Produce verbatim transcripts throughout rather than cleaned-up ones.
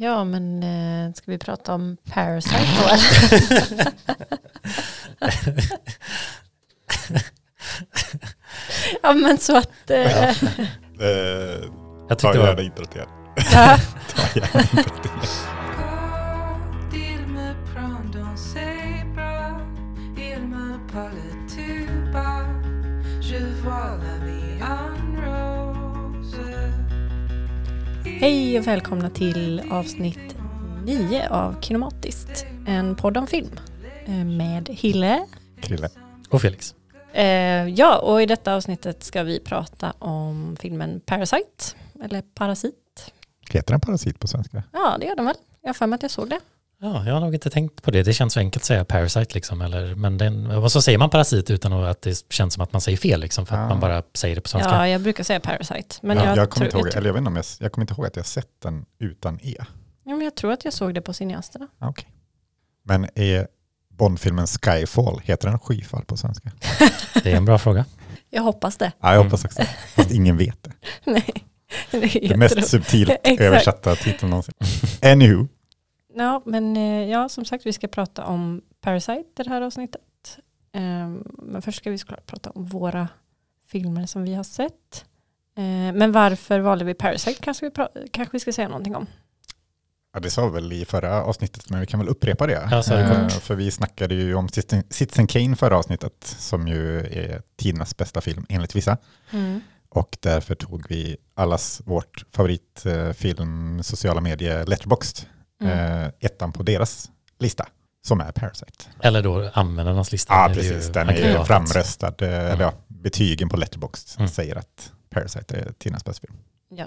Ja, men eh, ska vi prata om Parasite då? Ja, men så att... Eh. Ja. Eh, jag tyckte jag var... introt igen. Ja. Ta gärna introt igen. Hej och välkomna till avsnitt nio av Kinematiskt, en podd om film med Hille, Krille och Felix. Eh, ja, och i detta avsnittet ska vi prata om filmen Parasite, eller Parasit. Heter den Parasit på svenska? Ja, det gör den väl. Jag har för mig att jag såg det. Ja, jag har nog inte tänkt på det. Det känns så enkelt att säga Parasite liksom. Eller, men den, så säger man Parasit utan att det känns som att man säger fel liksom, för ja. att man bara säger det på svenska. Ja, jag brukar säga Parasite. Men ja, jag, jag, kommer tro, ihåg, jag, eller jag, vet inte om jag, jag kommer inte ihåg att jag sett den utan E. Ja, men jag tror att jag såg det på Cineastra. Ah, okay. Men är Bondfilmen Skyfall, heter den Skyfall på svenska? Det är en bra fråga. Jag hoppas det. Ja, jag hoppas också. Fast ingen vet det. Nej, det är det mest subtilt översatta titeln någonsin. Anywho. Ja, men ja, som sagt, vi ska prata om Parasite i det här avsnittet. Um, men först ska vi såklart prata om våra filmer som vi har sett. Uh, men varför valde vi Parasite kanske vi, pra- kanske vi ska säga någonting om. Ja, det sa vi väl i förra avsnittet, men vi kan väl upprepa det. Ja, så är det uh, för vi snackade ju om Citizen Kane förra avsnittet, som ju är tidernas bästa film enligt vissa. Mm. Och därför tog vi allas vårt favoritfilm, sociala medier, Letterboxd. Mm. Ettan på deras lista som är Parasite. Eller då användarnas lista. Ja, precis. Ju, den är framröstad. Mm. Eller ja, betygen på Letterboxd mm. säger att Parasite är Tinas bästa film. Ja.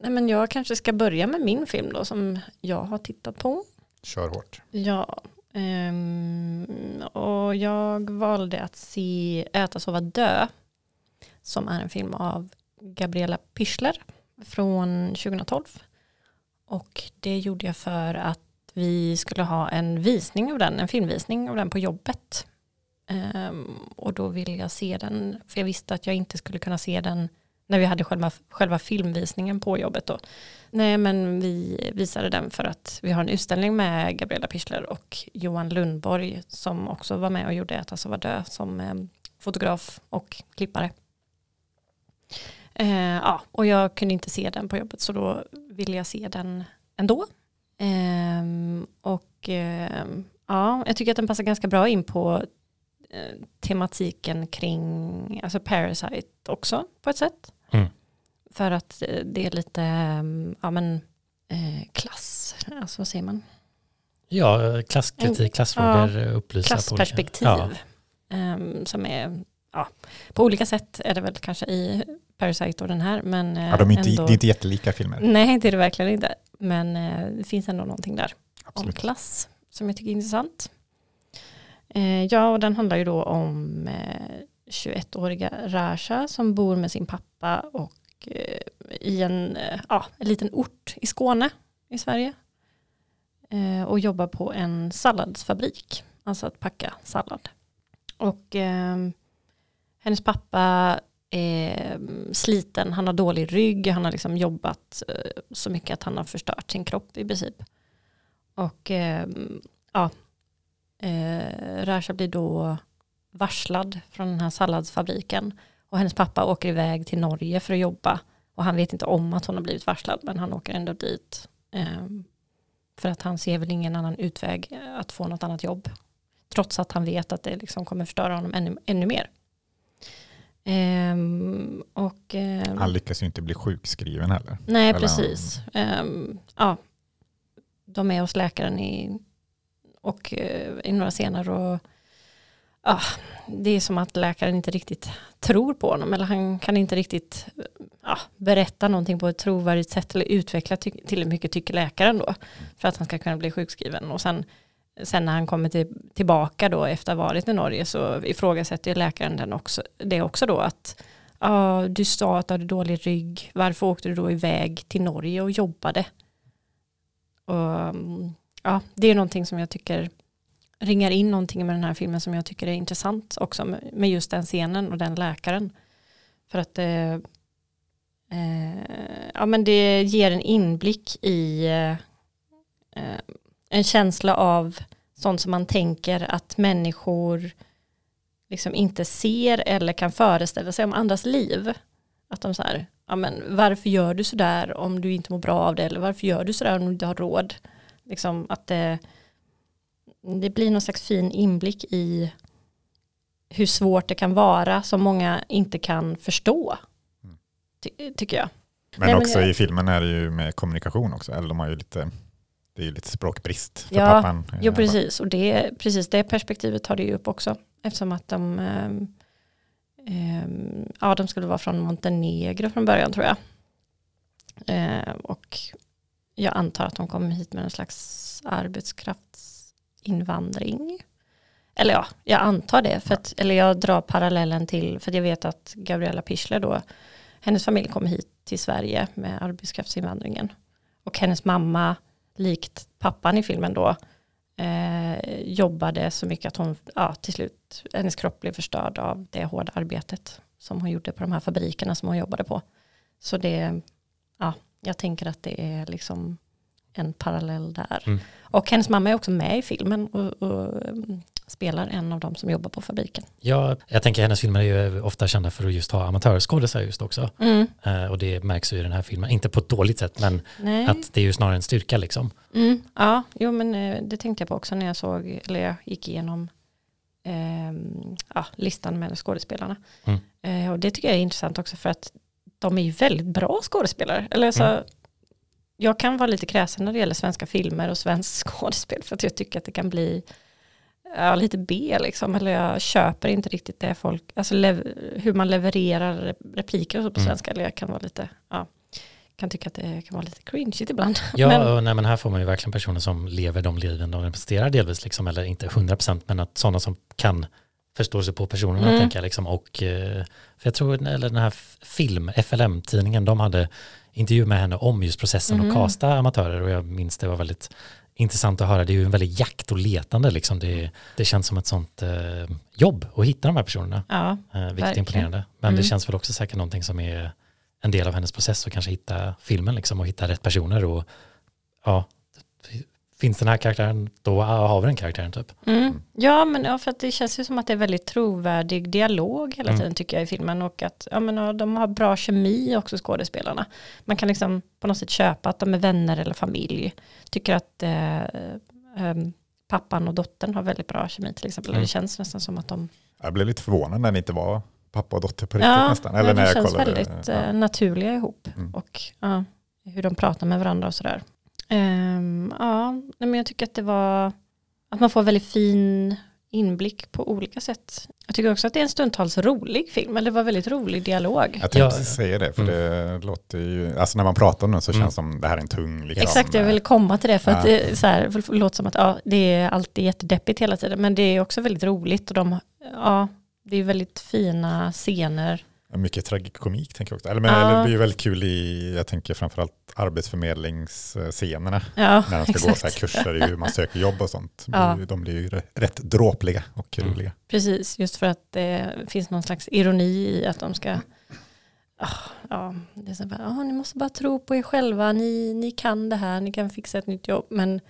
Nej, men jag kanske ska börja med min film då som jag har tittat på. Kör hårt. Ja. Um, och jag valde att se Äta sova dö, som är en film av Gabriela Pischler från tjugohundratolv. Och det gjorde jag för att vi skulle ha en visning av den, en filmvisning av den på jobbet. Um, och då ville jag se den, för jag visste att jag inte skulle kunna se den när vi hade själva, själva filmvisningen på jobbet då. Nej, men vi visade den för att vi har en utställning med Gabriela Pischler och Johan Lundborg, som också var med och gjorde Äta sova dö som um, fotograf och klippare. Eh, ja, och jag kunde inte se den på jobbet, så då ville jag se den ändå. Eh, och eh, ja, jag tycker att den passar ganska bra in på eh, tematiken kring alltså Parasite också på ett sätt. Mm. För att eh, det är lite eh, ja, men, eh, klass, alltså vad säger man? Ja, klasskritik, klassfrågor, ja, upplysa. Klassperspektiv på ja. eh, som är ja, på olika sätt är det väl kanske i Parasite och den här, men ja, de är inte, ändå, det är inte jättelika filmer. Nej, det är det verkligen inte. Men eh, det finns ändå någonting där. Absolut. Om klass som jag tycker är intressant. Eh, ja, och den handlar ju då om eh, tjugoettåriga Raja som bor med sin pappa och eh, i en, eh, ja, en liten ort i Skåne i Sverige. Eh, och jobbar på en salladsfabrik. Alltså att packa sallad. Och eh, hennes pappa är sliten, han har dålig rygg, han har liksom jobbat så mycket att han har förstört sin kropp i princip. Och eh, ja, eh, Raja blir då varslad från den här salladsfabriken och hennes pappa åker iväg till Norge för att jobba och han vet inte om att hon har blivit varslad, men han åker ändå dit eh, för att han ser väl ingen annan utväg att få något annat jobb, trots att han vet att det liksom kommer förstöra honom ännu, ännu mer. Um, och, um, han lyckas ju inte bli sjukskriven heller. Nej, eller precis. Um, ja, de är hos läkaren i, och, uh, i några scener och uh, det är som att läkaren inte riktigt tror på honom, eller han kan inte riktigt uh, berätta någonting på ett trovärdigt sätt eller utveckla ty- till hur mycket tycker läkaren då för att han ska kunna bli sjukskriven. Och sen Sen när han kommer till, tillbaka då efter att ha varit i Norge så ifrågasätter läkaren den också, det också då att ah, du sa att du hade dålig rygg. Varför åkte du då iväg till Norge och jobbade? Och, ja, det är någonting som jag tycker ringar in någonting med den här filmen som jag tycker är intressant också med just den scenen och den läkaren. För att eh, eh, ja, men det ger en inblick i eh, en känsla av sånt som man tänker att människor liksom inte ser eller kan föreställa sig om andras liv. Att de så här, ja, men varför gör du så där om du inte mår bra av det? Eller varför gör du så där om du inte har råd? Liksom att det, det blir någon slags fin inblick i hur svårt det kan vara som många inte kan förstå, ty- tycker jag. Men Nej, också men jag... i filmen är det ju med kommunikation också. Eller de har ju lite, det är ju lite språkbrist för ja, pappan. Ja, precis. Och det, precis det perspektivet tar det ju upp också. Eftersom att de, eh, eh, ja, de skulle vara från Montenegro från början, tror jag. Eh, och jag antar att de kom hit med en slags arbetskraftsinvandring. Eller ja, jag antar det. För att, eller jag drar parallellen till, för jag vet att Gabriela Pischler då, hennes familj kom hit till Sverige med arbetskraftsinvandringen. Och hennes mamma, likt pappan i filmen då, eh, jobbade så mycket att hon, ja, till slut, hennes kropp blev förstörd av det hårda arbetet som hon gjorde på de här fabrikerna som hon jobbade på. Så det, ja, jag tänker att det är liksom en parallell där. Mm. Och hennes mamma är också med i filmen och, och spelar en av dem som jobbar på fabriken. Ja, jag tänker hennes filmer är ju ofta kända för att just ha amatörskådespelare just också. Mm. Eh, och det märks ju i den här filmen. Inte på ett dåligt sätt, men Nej. Att det är ju snarare en styrka liksom. Mm. Ja, jo, men eh, det tänkte jag på också när jag såg, eller jag gick igenom eh, ja, listan med skådespelarna. Mm. Eh, och det tycker jag är intressant också för att de är ju väldigt bra skådespelare. Eller så... Mm. Jag kan vara lite kräsen när det gäller svenska filmer och svensk skådespel för att jag tycker att det kan bli ja, lite B liksom, eller jag köper inte riktigt det folk, alltså lev- hur man levererar repliker och så på svenska, mm. eller jag kan vara lite, ja, kan tycka att det kan vara lite cringeigt ibland. Ja, men, och, nej, men här får man ju verkligen personer som lever de liven de representerar delvis liksom, eller inte hundra procent, men att sådana som kan förstå sig på personerna, mm. tänker jag liksom, och för jag tror, eller den här film, F L M-tidningen, de hade intervju med henne om just processen mm. att kasta amatörer, och jag minns det var väldigt intressant att höra. Det är ju en väldigt jakt och letande liksom. Det, det känns som ett sånt eh, jobb att hitta de här personerna. Ja, eh, vilket verkligen. Är imponerande. Men mm. det känns väl också säkert någonting som är en del av hennes process att kanske hitta filmen liksom, och hitta rätt personer och ja, finns den här karaktären, då har vi den karaktären typ. Mm. Ja, men ja, för att det känns ju som att det är väldigt trovärdig dialog hela tiden, mm. tycker jag, i filmen, och att ja, men, och de har bra kemi också, skådespelarna. Man kan liksom på något sätt köpa att de är vänner eller familj. Tycker att eh, eh, pappan och dottern har väldigt bra kemi till exempel. Mm. Det känns nästan som att de... Jag blev lite förvånad när det inte var pappa och dotter på riktigt ja, nästan. Eller ja, det när jag känns kollade, väldigt ja. naturliga ihop mm. och ja, hur de pratar med varandra och sådär. Um, ja, men jag tycker att det var att man får väldigt fin inblick på olika sätt. Jag tycker också att det är en stundtals rolig film, eller det var väldigt rolig dialog. Jag tänkte ja. säga det, för mm. det låter ju, alltså när man pratar om den så känns det mm. som det här är en tung liksom. Exakt, jag vill komma till det för ja. att det, så här, det låter som att ja, det är alltid jättedeppigt hela tiden, men det är också väldigt roligt och de, ja, det är väldigt fina scener. Mycket tragikomik tänker jag också. Eller, men, ja. eller det blir väldigt kul i, jag tänker framförallt arbetsförmedlingsscenerna. Ja, när de ska exakt. gå så här kurser i hur man söker jobb och sånt. Ja. De blir ju rätt dråpliga och roliga. Mm. Precis, just för att det finns någon slags ironi i att de ska... Oh, ja, det är så bara, oh, ni måste bara tro på er själva. Ni, ni kan det här, ni kan fixa ett nytt jobb. Men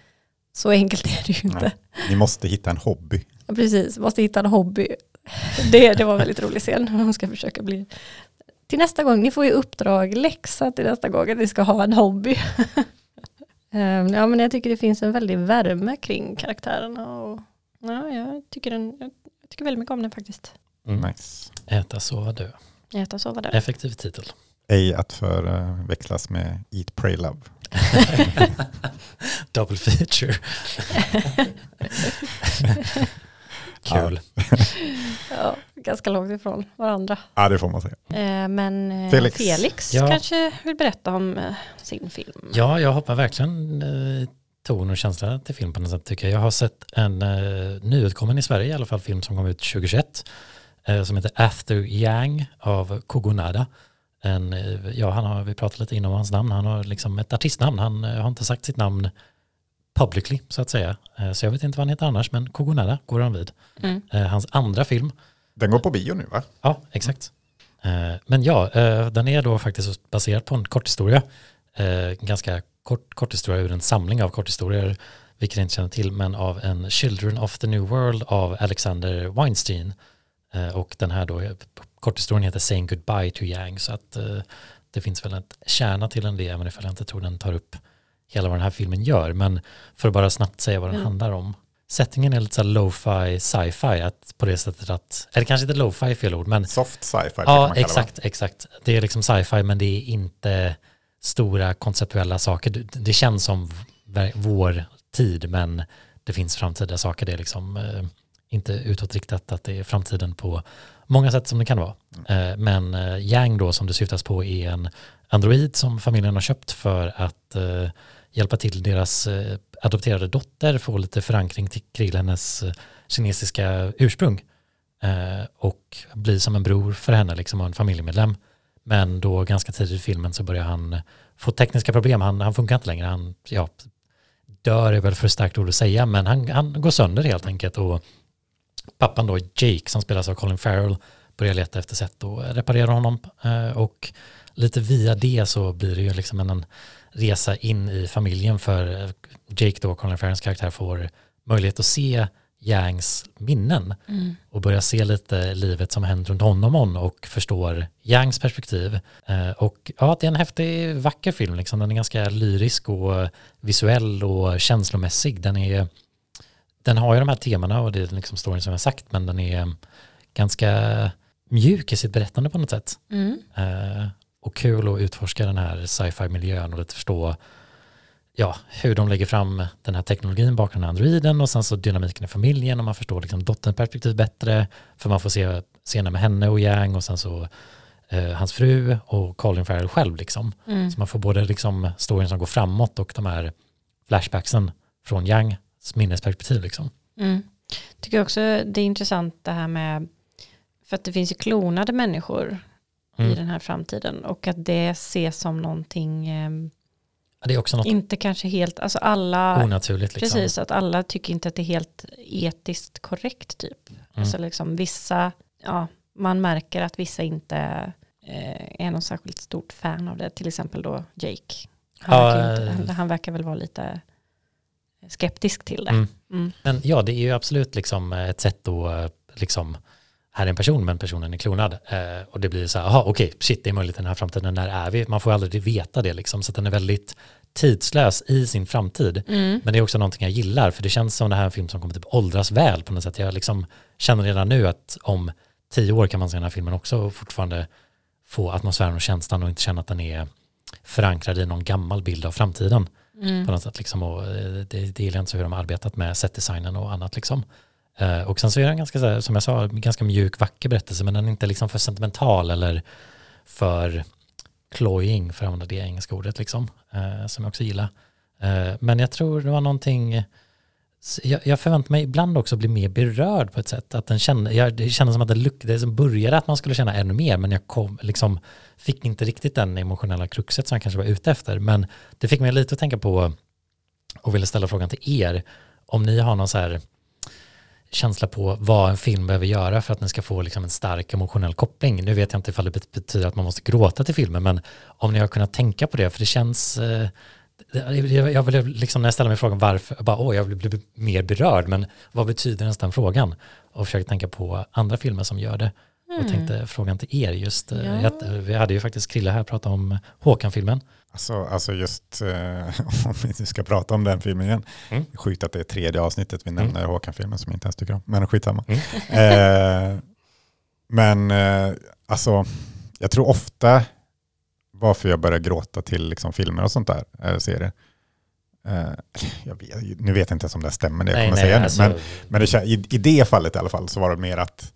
så enkelt är det ju inte. Ja. Ni måste hitta en hobby. Ja, precis, måste hitta en hobby. Det, det var en väldigt rolig scen. Hon ska försöka bli... Till nästa gång, ni får ju uppdrag, läxa till nästa gång att ni ska ha en hobby. Ja, men jag tycker det finns en väldigt värme kring karaktärerna. Och, ja, jag, tycker den, jag tycker väldigt mycket om den faktiskt. Mm. Nice. Äta, sova, dö. Äta, sova, dö. Effektiv titel. Ej att förväxlas med Eat, Pray, Love. Double feature. Kul. Ja, ganska långt ifrån varandra. Ja, det får man säga. Eh, men eh, Felix, Felix ja. kanske vill berätta om eh, sin film. Ja, jag hoppar verkligen eh, ton och känsla till film på något sätt tycker jag. Jag har sett en eh, nyutkommen i Sverige, i alla fall film som kom ut tjugohundratjugoett eh, som heter After Yang av Kogonada. En, ja, han har, vi pratade lite inom hans namn. Han har liksom ett artistnamn. Han eh, har inte sagt sitt namn publicly, så att säga. Så jag vet inte vad han heter annars, men Kogonada går han vid. Mm. Hans andra film. Den går på bio nu, va? Ja, exakt. Men ja, den är då faktiskt baserad på en kort historia. En ganska kort, kort historia ur en samling av korthistorier, vilket jag inte känner till, men av en Children of the New World av Alexander Weinstein. Och den här då, korthistorien heter Saying Goodbye to Yang, så att det finns väl en kärna till en del, även ifall jag inte tror den tar upp hela vad den här filmen gör. Men för att bara snabbt säga vad den mm. handlar om. Settingen är lite så lo-fi, sci-fi, att på det sättet att, eller kanske inte lo-fi fel ord, men soft sci-fi. Ja, exakt, exakt. Det är liksom sci-fi, men det är inte stora konceptuella saker. Det känns som vår tid, men det finns framtida saker. Det är liksom eh, inte utåtriktat att det är framtiden på många sätt som det kan vara. Eh, men eh, Yang då, som det syftas på, är en android som familjen har köpt för att eh, hjälpa till deras eh, adopterade dotter få lite förankring till Krill, hennes eh, kinesiska ursprung. Eh, och bli som en bror för henne, liksom en familjemedlem. Men då ganska tidigt i filmen så börjar han få tekniska problem. Han, han funkar inte längre. Han ja, dör är väl för starkt ord att säga, men han, han går sönder helt enkelt. Och pappan då, Jake, som spelas av Colin Farrell, börjar leta efter sätt att reparera honom. Eh, och lite via det så blir det ju liksom en, en resa in i familjen, för Jake då, Colin Farrells karaktär, får möjlighet att se Yangs minnen mm. och börja se lite livet som händer runt honom och förstår Yangs perspektiv. Eh, och ja, det är en häftig, vacker film. Liksom. Den är ganska lyrisk och visuell och känslomässig. Den, är, den har ju de här temana och det är liksom storyn som jag sagt, men den är ganska mjuk i sitt berättande på något sätt. Mm. Eh, och kul att utforska den här sci-fi-miljön och lite förstå ja, hur de lägger fram den här teknologin bakom den här androiden, och sen så dynamiken i familjen, och man förstår liksom dotterns perspektiv bättre, för man får se scener med henne och Yang, och sen så eh, hans fru och Colin Farrell själv. Liksom. Mm. Så man får både liksom storyn som går framåt och de här flashbacksen från Yangs minnesperspektiv. Liksom. Mm. Tycker också det är intressant det här med, för att det finns ju klonade människor mm. i den här framtiden, och att det ses som någonting eh, det är också något inte kanske helt, alltså alla, onaturligt liksom. Precis, att alla tycker inte att det är helt etiskt korrekt typ. Mm. Alltså liksom vissa, ja, man märker att vissa inte eh, är någon särskilt stort fan av det. Till exempel då Jake. Han, ja, verkar, inte, han, han verkar väl vara lite skeptisk till det. Mm. Mm. Men ja, det är ju absolut liksom ett sätt att liksom, här är en person, men personen är klonad. Eh, och det blir så här, aha, okej, okay, shit, det är möjligt i den här framtiden, när är vi? Man får aldrig veta det liksom, så att den är väldigt tidslös i sin framtid. Mm. Men det är också någonting jag gillar, för det känns som det här är en film som kommer typ åldras väl på något sätt. Jag liksom känner redan nu att om tio år kan man se den här filmen också och fortfarande få atmosfären och känslan och inte känna att den är förankrad i någon gammal bild av framtiden. Mm. På något sätt liksom, och det, det gillar inte så hur de har arbetat med setdesignen och annat liksom. Och sen så är den ganska, som jag sa, ganska mjuk, vacker berättelse, men den är inte liksom för sentimental eller för cloying, för att använda det engelska ordet liksom, eh, som jag också gillar. Eh, men jag tror det var någonting, jag, jag förväntar mig ibland också bli mer berörd på ett sätt, att den kände, jag, det kändes som att den luk, det som började att man skulle känna ännu mer, men jag kom, liksom, fick inte riktigt den emotionella kruxet som jag kanske var ute efter, men det fick mig lite att tänka på och ville ställa frågan till er, om ni har någon så här känsla på vad en film behöver göra för att den ska få liksom en stark emotionell koppling. Nu vet jag inte ifall det betyder att man måste gråta till filmen, men om ni har kunnat tänka på det, för det känns eh, jag vill liksom, när jag ställer mig frågan varför, jag bara, åh, jag blir mer berörd, men vad betyder ens den frågan? Och försöker tänka på andra filmer som gör det. Mm. Och tänkte frågan till er just, ja. jag, vi hade ju faktiskt Krille här prata om Håkan-filmen. Alltså, alltså just, eh, om vi ska prata om den filmen igen, mm. skit att det är tredje avsnittet vi nämner mm. Håkan-filmen som jag inte ens tycker om, men skitsamma. Mm. eh, men eh, alltså, jag tror ofta varför jag börjar gråta till liksom, filmer och sånt där, eller serier. Uh, jag vet, nu vet jag inte om det stämmer det jag nej, kommer nej, säga alltså. nu, men, men det, i, i det fallet i alla fall så var det mer att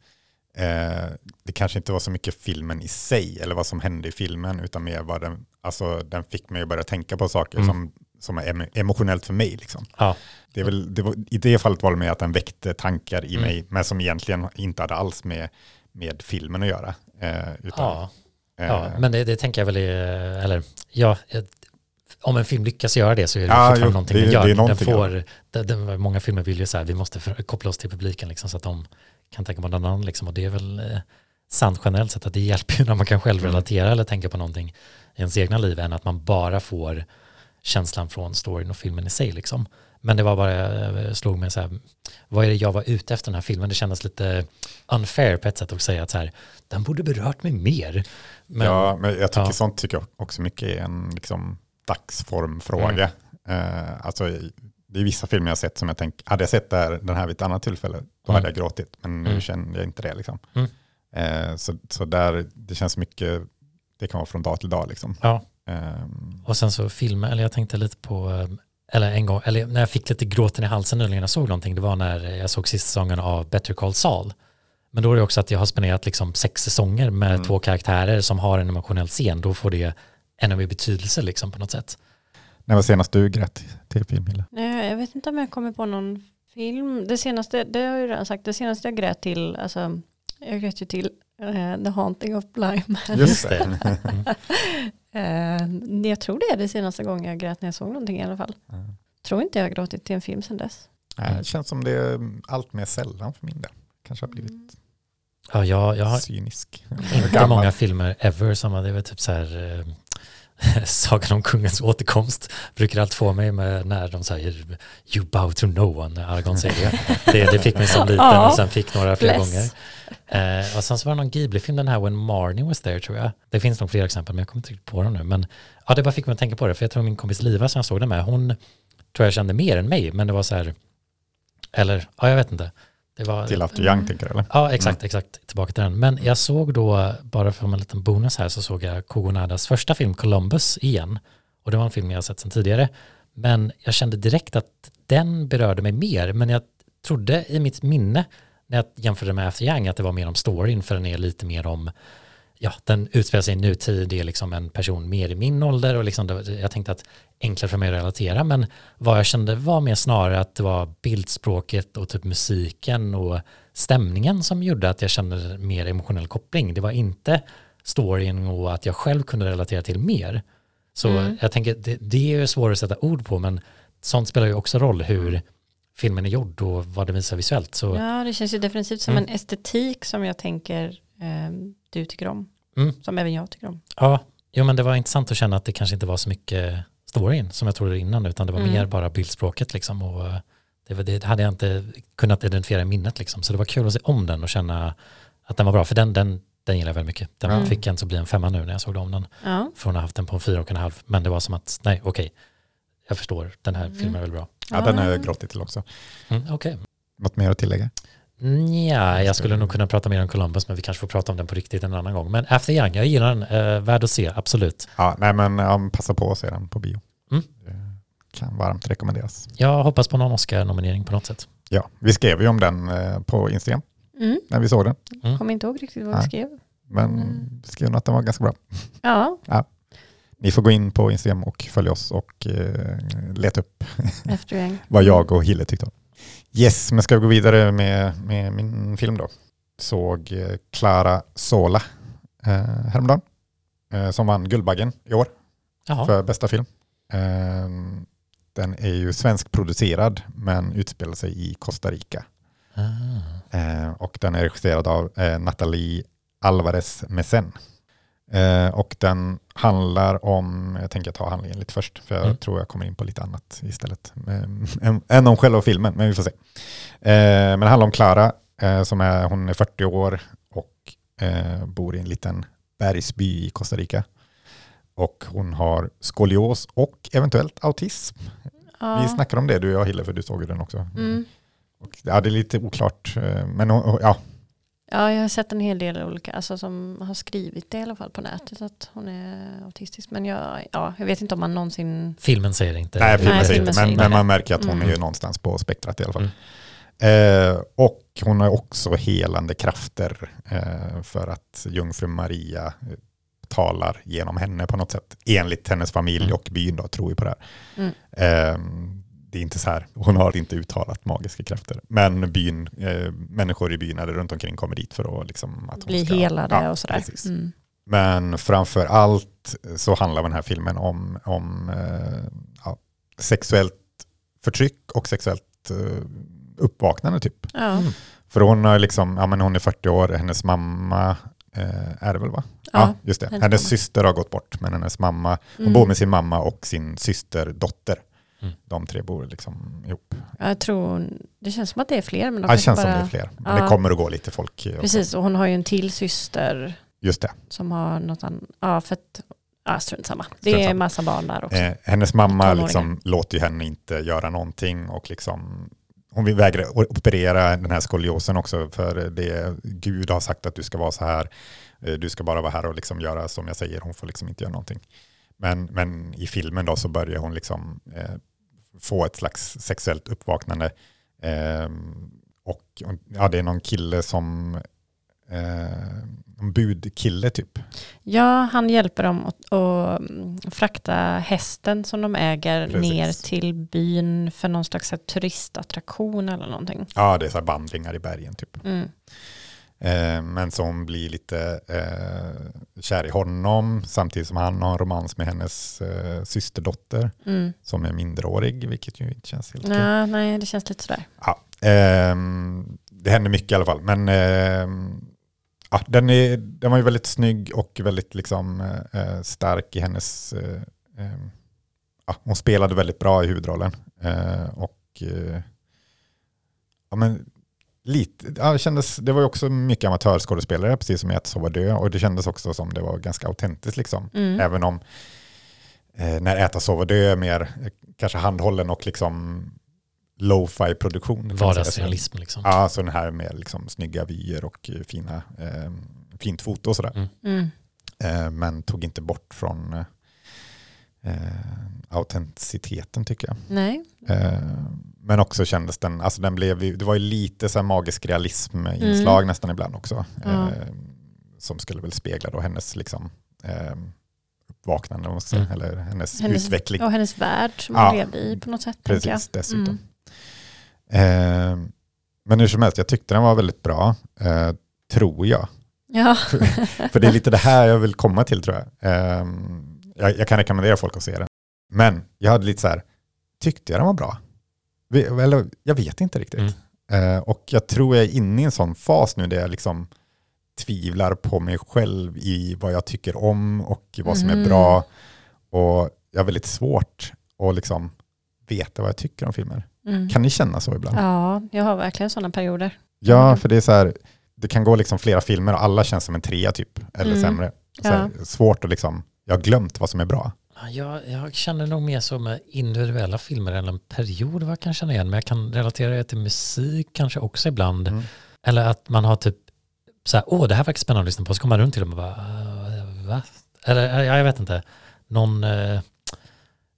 uh, det kanske inte var så mycket filmen i sig eller vad som hände i filmen, utan mer vad den, alltså, den fick mig att börja tänka på saker mm. som, som är emotionellt för mig liksom. Ja. Det är väl, det var, i det fallet var det mer att den väckte tankar i mm. mig, men som egentligen inte hade alls med, med filmen att göra. Uh, utan, ja. Uh, ja, men det, det tänker jag väl i, eller ja, om en film lyckas göra det så är det ja, fortfarande jo, någonting det, den gör. Det är någonting, den får, ja. det, det, många filmer vill ju så här, vi måste för, koppla oss till publiken liksom, så att de kan tänka på någon annan. Liksom, och det är väl sant generellt sett att det hjälper ju när man kan själv relatera mm. eller tänka på någonting i ens egna liv än att man bara får känslan från storyn och filmen i sig liksom. Men det var bara, jag slog mig så här, vad är det jag var ute efter den här filmen? Det kändes lite unfair på ett sätt att säga att så här, den borde berört mig mer. Men, ja, men jag tycker ja. sånt tycker jag också mycket är en liksom dagsformfråga. Mm. Uh, alltså det är vissa filmer jag sett som jag tänker, hade jag sett där, den här vid ett annat tillfälle, då mm. hade jag gråtit. Men nu mm. känner jag inte det liksom. Mm. Eh, så, så där, det känns mycket, det kan vara från dag till dag liksom. Ja. Eh. Och sen så filmer, eller jag tänkte lite på, eller en gång, eller när jag fick lite gråten i halsen nyligen när jag såg någonting, det var när jag såg sista säsongen av Better Call Saul. Men då är det också att jag har spenderat liksom sex säsonger med mm. två karaktärer som har en emotionell scen, då får det ännu mer betydelse liksom på något sätt. När var senast du grät till film, Hille? Nej, jag vet inte om jag kommer på någon film. Det senaste, det har jag ju redan sagt, det senaste jag grät till, alltså jag grät ju till uh, The Haunting of Bly Manor. Just det. uh, jag tror det är det senaste gången jag grät när jag såg någonting i alla fall. Mm. Tror inte jag har gråtit till en film sedan dess. Mm. Det känns som det är allt mer sällan för min del. Kanske har blivit mm. ja, jag, jag har cynisk. Inte många filmer ever som det var typ så här... Uh, Sagan om kungens återkomst brukar allt få mig med när de säger you bow to no one, Aragorn säger det. det. Det fick mig som liten och sen fick några fler Bless. gånger. Eh, och sen så var det någon Ghibli-film, den här When Marnie Was There tror jag. Det finns nog fler exempel men jag kommer inte riktigt på dem nu. Men ja, det bara fick mig att tänka på det för jag tror min kompis Liva som jag såg den med, hon tror jag kände mer än mig men det var så här, eller ja jag vet inte. Det var, till After Yang tänker jag eller? Ja, exakt, mm. exakt. Tillbaka till den. Men jag såg då, bara för en liten bonus här, så såg jag Kogonadas första film Columbus igen. Och det var en film jag sett sedan tidigare. Men jag kände direkt att den berörde mig mer. Men jag trodde i mitt minne, när jag jämförde med After Yang, att det var mer om storyn. För den är lite mer om, ja, den utspelar sig i nutid. Det är liksom en person mer i min ålder. Och liksom det, jag tänkte att enklare för mig att relatera. Men vad jag kände var mer snarare att det var bildspråket och typ musiken och stämningen som gjorde att jag kände mer emotionell koppling. Det var inte storyn och att jag själv kunde relatera till mer. Så mm. jag tänker, det, det är ju svårt att sätta ord på. Men sånt spelar ju också roll hur filmen är gjord och vad det visar visuellt. Så, ja, det känns ju definitivt som mm. en estetik som jag tänker eh, du tycker om. Mm. Som även jag tycker om. Ja, jo, men det var intressant att känna att det kanske inte var så mycket storyn som jag trodde innan utan det var mm. mer bara bildspråket liksom och det, var, det hade jag inte kunnat identifiera i minnet liksom. Så det var kul att se om den och känna att den var bra för den, den, den gillar jag väldigt mycket. Den mm. fick en så bli en femma nu när jag såg om den. Ja. Från att ha haft den på en fyra och en halv men det var som att nej okej, okay, jag förstår den här mm. filmen är väl bra. Ja, ja den har jag gråtit till också. Mm, okay. Något mer att tillägga? Ja, jag skulle nog kunna prata mer om Columbus men vi kanske får prata om den på riktigt en annan gång. Men After Yang, jag gillar den. Eh, värd att se, absolut. Ja, nej men um, passa på att se den på bio. Mm. Kan varmt rekommenderas. Jag hoppas på någon Oscar-nominering på något sätt. Ja, vi skrev ju om den eh, på Instagram mm. när vi såg den. Mm. Kommer inte ihåg riktigt vad vi skrev. Men mm. vi skrev nog att den var ganska bra. Ja. ja. Ni får gå in på Instagram och följa oss och eh, leta upp After Yang vad jag och Hille tyckte om. Yes, men ska vi gå vidare med, med min film då. Såg Clara Sola eh, häromdagen. Eh, som vann Guldbaggen i år. Jaha. För bästa film. Eh, den är ju svenskproducerad men utspelar sig i Costa Rica. Ah. Eh, och den är regisserad av eh, Nathalie Alvarez-Messén. Eh, och den handlar om, jag tänker ta handlingen lite först för jag mm. tror jag kommer in på lite annat istället än om själva filmen, men vi får se. Eh, men det handlar om Clara eh, som är, hon är fyrtio år och eh, bor i en liten bergsby i Costa Rica och hon har skolios och eventuellt autism. Mm. Vi snackar om det, du och jag Hille, för du såg den också. Mm. Och, ja, det är lite oklart, men ja. Ja, jag har sett en hel del olika, alltså som har skrivit det i alla fall på nätet att hon är autistisk. Men jag, ja, jag vet inte om man någonsin... Filmen säger inte. Nej, filmen Nej, säger filmen inte. Men, men man märker att hon mm. är ju någonstans på spektrat i alla fall. Mm. Eh, och hon har också helande krafter eh, för att jungfru Maria talar genom henne på något sätt. Enligt hennes familj mm. och byn då, tror vi på det här. Mm. Eh, Det är inte så här. Hon har inte uttalat magiska krafter. Men byn, eh, människor i byn eller runt omkring kommer dit för att, liksom, att hon bli ska, helade ja, och sådär. Mm. Men framför allt så handlar den här filmen om, om eh, ja, sexuellt förtryck och sexuellt eh, uppvaknande typ. Ja. Mm. För hon, har liksom, ja, men hon är fyrtio år, hennes mamma eh, är det väl va? Ja, ja just det. Hennes, hennes syster har gått bort, men hennes mamma, hon mm. bor med sin mamma och sin systerdotter. Mm. De tre bor liksom ihop. Jag tror, det känns som att det är fler. Men de ja, det känns bara, som det är fler. Men ja. Det kommer att gå lite folk. Precis, och hon har ju en till syster. Just det. Som har något annat. Ja, för att, ja, strunt samma. Det strunt samma. Är massa barn där också. Eh, hennes mamma liksom låter ju henne inte göra någonting och liksom... Hon vill vägra operera den här skoliosen också, för det, Gud har sagt att du ska vara så här. Du ska bara vara här och liksom göra som jag säger. Hon får liksom inte göra någonting. Men, men i filmen då så börjar hon liksom eh, få ett slags sexuellt uppvaknande. Eh, och ja, det är någon kille som... Eh, en budkille typ. Ja, han hjälper dem att, att frakta hästen som de äger. Precis. Ner till byn för någon slags här, turistattraktion eller någonting. Ja, det är så här vandringar i bergen typ. Mm. Eh, men som blir lite eh, kär i honom samtidigt som han har en romans med hennes eh, systerdotter mm. som är mindreårig, vilket ju inte känns helt okej. Nej, det känns lite sådär. Ja, eh, det händer mycket i alla fall, men... Eh, Ja, den, är, den var ju väldigt snygg och väldigt liksom, eh, stark i hennes... Eh, eh, ja, hon spelade väldigt bra i huvudrollen. Eh, och, eh, ja, men lite, ja, det, kändes, det var ju också mycket amatörskådespelare, precis som i Äta sova dö. Och det kändes också som det var ganska autentiskt. Liksom. Mm. Även om eh, när Äta sova dö är mer kanske handhållen och liksom... lo-fi produktion. Vardagsrealism liksom. Ja, så den här med liksom snygga vyer och fina, eh, fint foto och sådär. Mm. Mm. Eh, men tog inte bort från eh, autenticiteten tycker jag. Nej. Eh, men också kändes den, alltså den blev, det var ju lite så här magisk realism-inslag mm. nästan ibland också. Eh, mm. Som skulle väl spegla då hennes liksom... Eh, uppvaknande om man ska säga, mm. eller hennes, hennes utveckling. Och hennes värld som hon ja, lever i på något sätt. Precis, jag. dessutom. Mm. Eh, men hur som helst, jag tyckte den var väldigt bra. Eh, tror jag. Ja. för, för det är lite det här jag vill komma till, tror jag. Eh, jag. Jag kan rekommendera folk att se den. Men jag hade lite så här, tyckte jag den var bra? Vi, eller, jag vet inte riktigt. Mm. Eh, och jag tror jag är inne i en sån fas nu där jag liksom tvivlar på mig själv i vad jag tycker om och vad som mm. är bra. Och jag har väldigt svårt att liksom veta vad jag tycker om filmer. Mm. Kan ni känna så ibland? Ja, jag har verkligen sådana perioder. Ja, mm. för det är så här, det kan gå liksom flera filmer och alla känns som en trea typ, eller mm. sämre. Så här, ja. Svårt att liksom, jag har glömt vad som är bra. Ja, jag, jag känner nog mer så med individuella filmer eller en period vad jag kan känna igen. Men jag kan relatera det till musik kanske också ibland. Mm. Eller att man har typ så här, åh, det här var spännande att lyssna på. Så kommer man runt till dem och bara, va? Eller, jag vet inte. Någon, eh,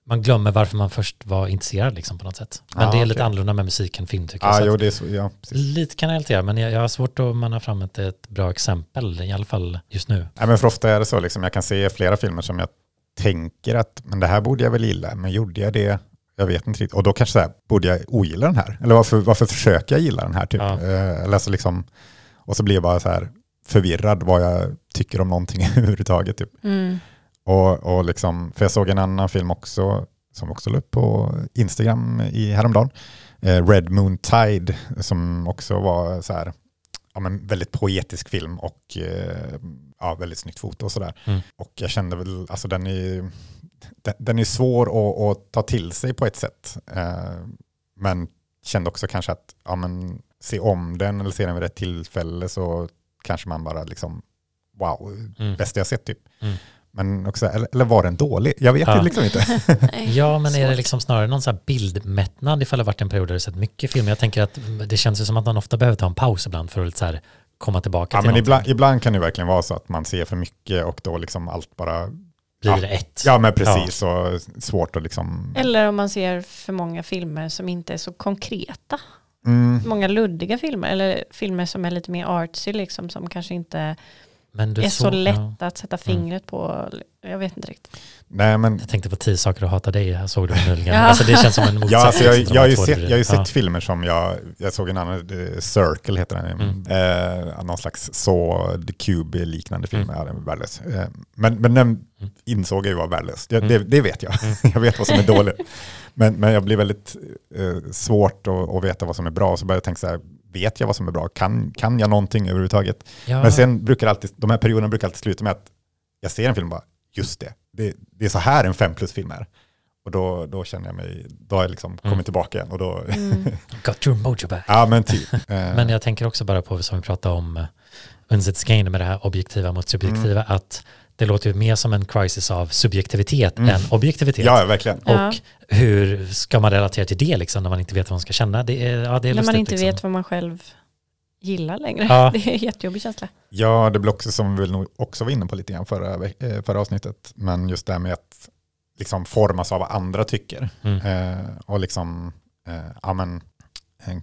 man glömmer varför man först var intresserad liksom, på något sätt. Men ah, det är okay. lite annorlunda med musiken, film tycker ah, jag. Jo, det är så, ja, lite kan jag relatera, men jag, jag har svårt att manna fram ett, ett bra exempel, i alla fall just nu. Nej, men för ofta är det så, liksom, jag kan se flera filmer som jag tänker att, men det här borde jag väl gilla, men gjorde jag det? Jag vet inte riktigt. Och då kanske så här, borde jag ogilla den här? Eller varför, varför försöker jag gilla den här? Typ? Ja. Eller alltså liksom... Och så blir jag bara så här förvirrad vad jag tycker om någonting överhuvudtaget. Typ. Mm. Och, och liksom, för jag såg en annan film också som också låg på Instagram i häromdagen. Eh, Red Moontide, som också var så här, ja, men väldigt poetisk film och eh, ja, väldigt snyggt foto och sådär. Mm. Och jag kände väl, alltså den är, den, den är svår att, att ta till sig på ett sätt. Eh, men kände också kanske att, ja men... se om den eller se den vid rätt tillfälle så kanske man bara liksom wow, mm. bästa jag sett typ. Mm. Men också, eller, eller var den dålig? Jag vet ja. det liksom inte. Ja, men är det liksom snarare någon så här bildmättnad ifall det har varit en period där du sett mycket film? Jag tänker att det känns som att man ofta behöver ta en paus ibland för att så här komma tillbaka ja, till men ibland, ibland kan det verkligen vara så att man ser för mycket och då liksom allt bara... Ja, rätt. ja, men precis. Ja. Och svårt att liksom... Eller om man ser för många filmer som inte är så konkreta. Mm. Många luddiga filmer eller filmer som är lite mer artsy liksom, som kanske inte men är så, så lätt ja. att sätta fingret mm. på. Jag vet inte riktigt. Nej, men jag tänkte på tio saker att hata dig. Jag såg det nyligen. ja. Alltså det känns som en motsättning. Ja, alltså jag, jag, jag, jag, jag har ju sett ja. filmer som jag jag såg en annan The Circle heter den. Mm. Eh, någon slags så The Cube liknande film mm. ja, den var värdelös. Eh, men men den mm. insåg jag ju var värdelös. Det, mm. det, det vet jag. Mm. Jag vet vad som är dåligt. Men, men jag blir väldigt eh, svårt att, att veta vad som är bra. Så började jag tänka så här, vet jag vad som är bra? Kan, kan jag någonting överhuvudtaget? Ja. Men sen brukar alltid, de här perioderna brukar alltid sluta med att jag ser en film och bara, just det. det. Det är så här en fem plus film är. Och då, då känner jag mig, då har jag liksom kommit mm. tillbaka igen. Och då mm. Got your mojo back. Ja, men typ. Men jag tänker också bara på, som vi pratade om, Unset Kane med det här objektiva mot subjektiva, mm. att det låter ju mer som en crisis av subjektivitet mm. än objektivitet. Ja, verkligen. Och ja. hur ska man relatera till det liksom, när man inte vet vad man ska känna? Det är, ja, det är när man inte liksom. vet vad man själv gillar längre. Ja. Det är en jättejobbig känsla. Ja, det blir också som vi nog också var inne på lite grann förra, förra avsnittet. Men just det här med att liksom formas av vad andra tycker. Mm. Eh, och liksom, eh, ja men...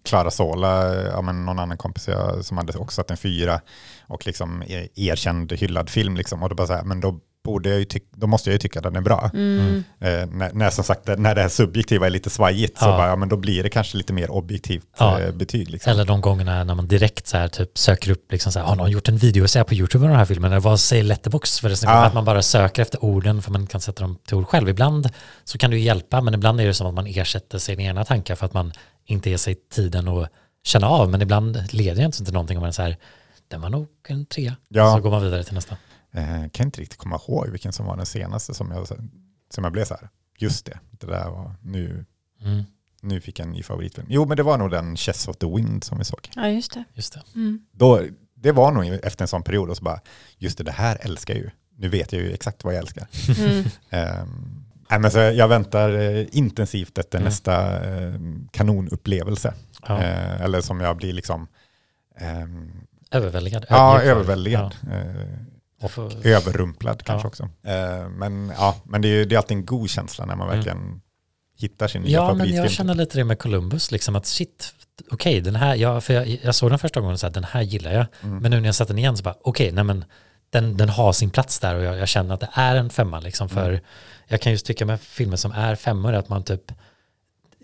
Clara Sola, ja, men någon annan kompis jag, som hade också satt en fyra och liksom erkänd, hyllad film liksom, och då bara så här, men då borde jag ju tyck- då måste jag ju tycka att den är bra. Mm. Eh, när, när som sagt, när det här subjektiva är lite svajigt, ja. så bara, ja, men då blir det kanske lite mer objektivt ja. eh, betyg. Liksom. Eller de gångerna när man direkt så här, typ, söker upp, liksom, så här, har någon gjort en video så här, på YouTube om den här filmen? Eller vad säger Letterboxd? För det snabbt, ja. att man bara söker efter orden för man kan sätta dem till ord själv. Ibland så kan det ju hjälpa, men ibland är det som att man ersätter sina egna tankar för att man inte ger sig tiden att känna av. Men ibland leder jag inte till någonting om man är så här, den var nog en trea. Ja. Så går man vidare till nästa. Eh, kan inte riktigt komma ihåg vilken som var den senaste som jag, som jag blev så här. Just det, det där var nu, mm. nu fick jag en ny favoritfilm. Jo, men det var nog den Chess of the Wind som vi såg. Ja, just det. Just det. Mm. Då, det var nog efter en sån period och så bara, just det, det här älskar jag ju. Nu vet jag ju exakt vad jag älskar. Mm. eh, Nej, men så jag väntar eh, intensivt efter mm. nästa eh, kanonupplevelse. Ja. Eh, eller som jag blir liksom... Ehm, överväldigad. Ja, överväldigad. Ja. Eh, och får... överrumplad kanske ja. också. Eh, men ja, men det är ju det är alltid en god känsla när man verkligen mm. hittar sin nya favoritfilm. Ja, men jag känner lite det med Columbus. Liksom att shit, okej, okay, den här... Jag, för jag, jag såg den första gången och sa att den här gillar jag. Mm. Men nu när jag satt den igen så bara, okej, okay, nej men... Den, den har sin plats där och jag, jag känner att det är en femma. Liksom, för mm. jag kan just tycka med filmer som är femmor att man typ,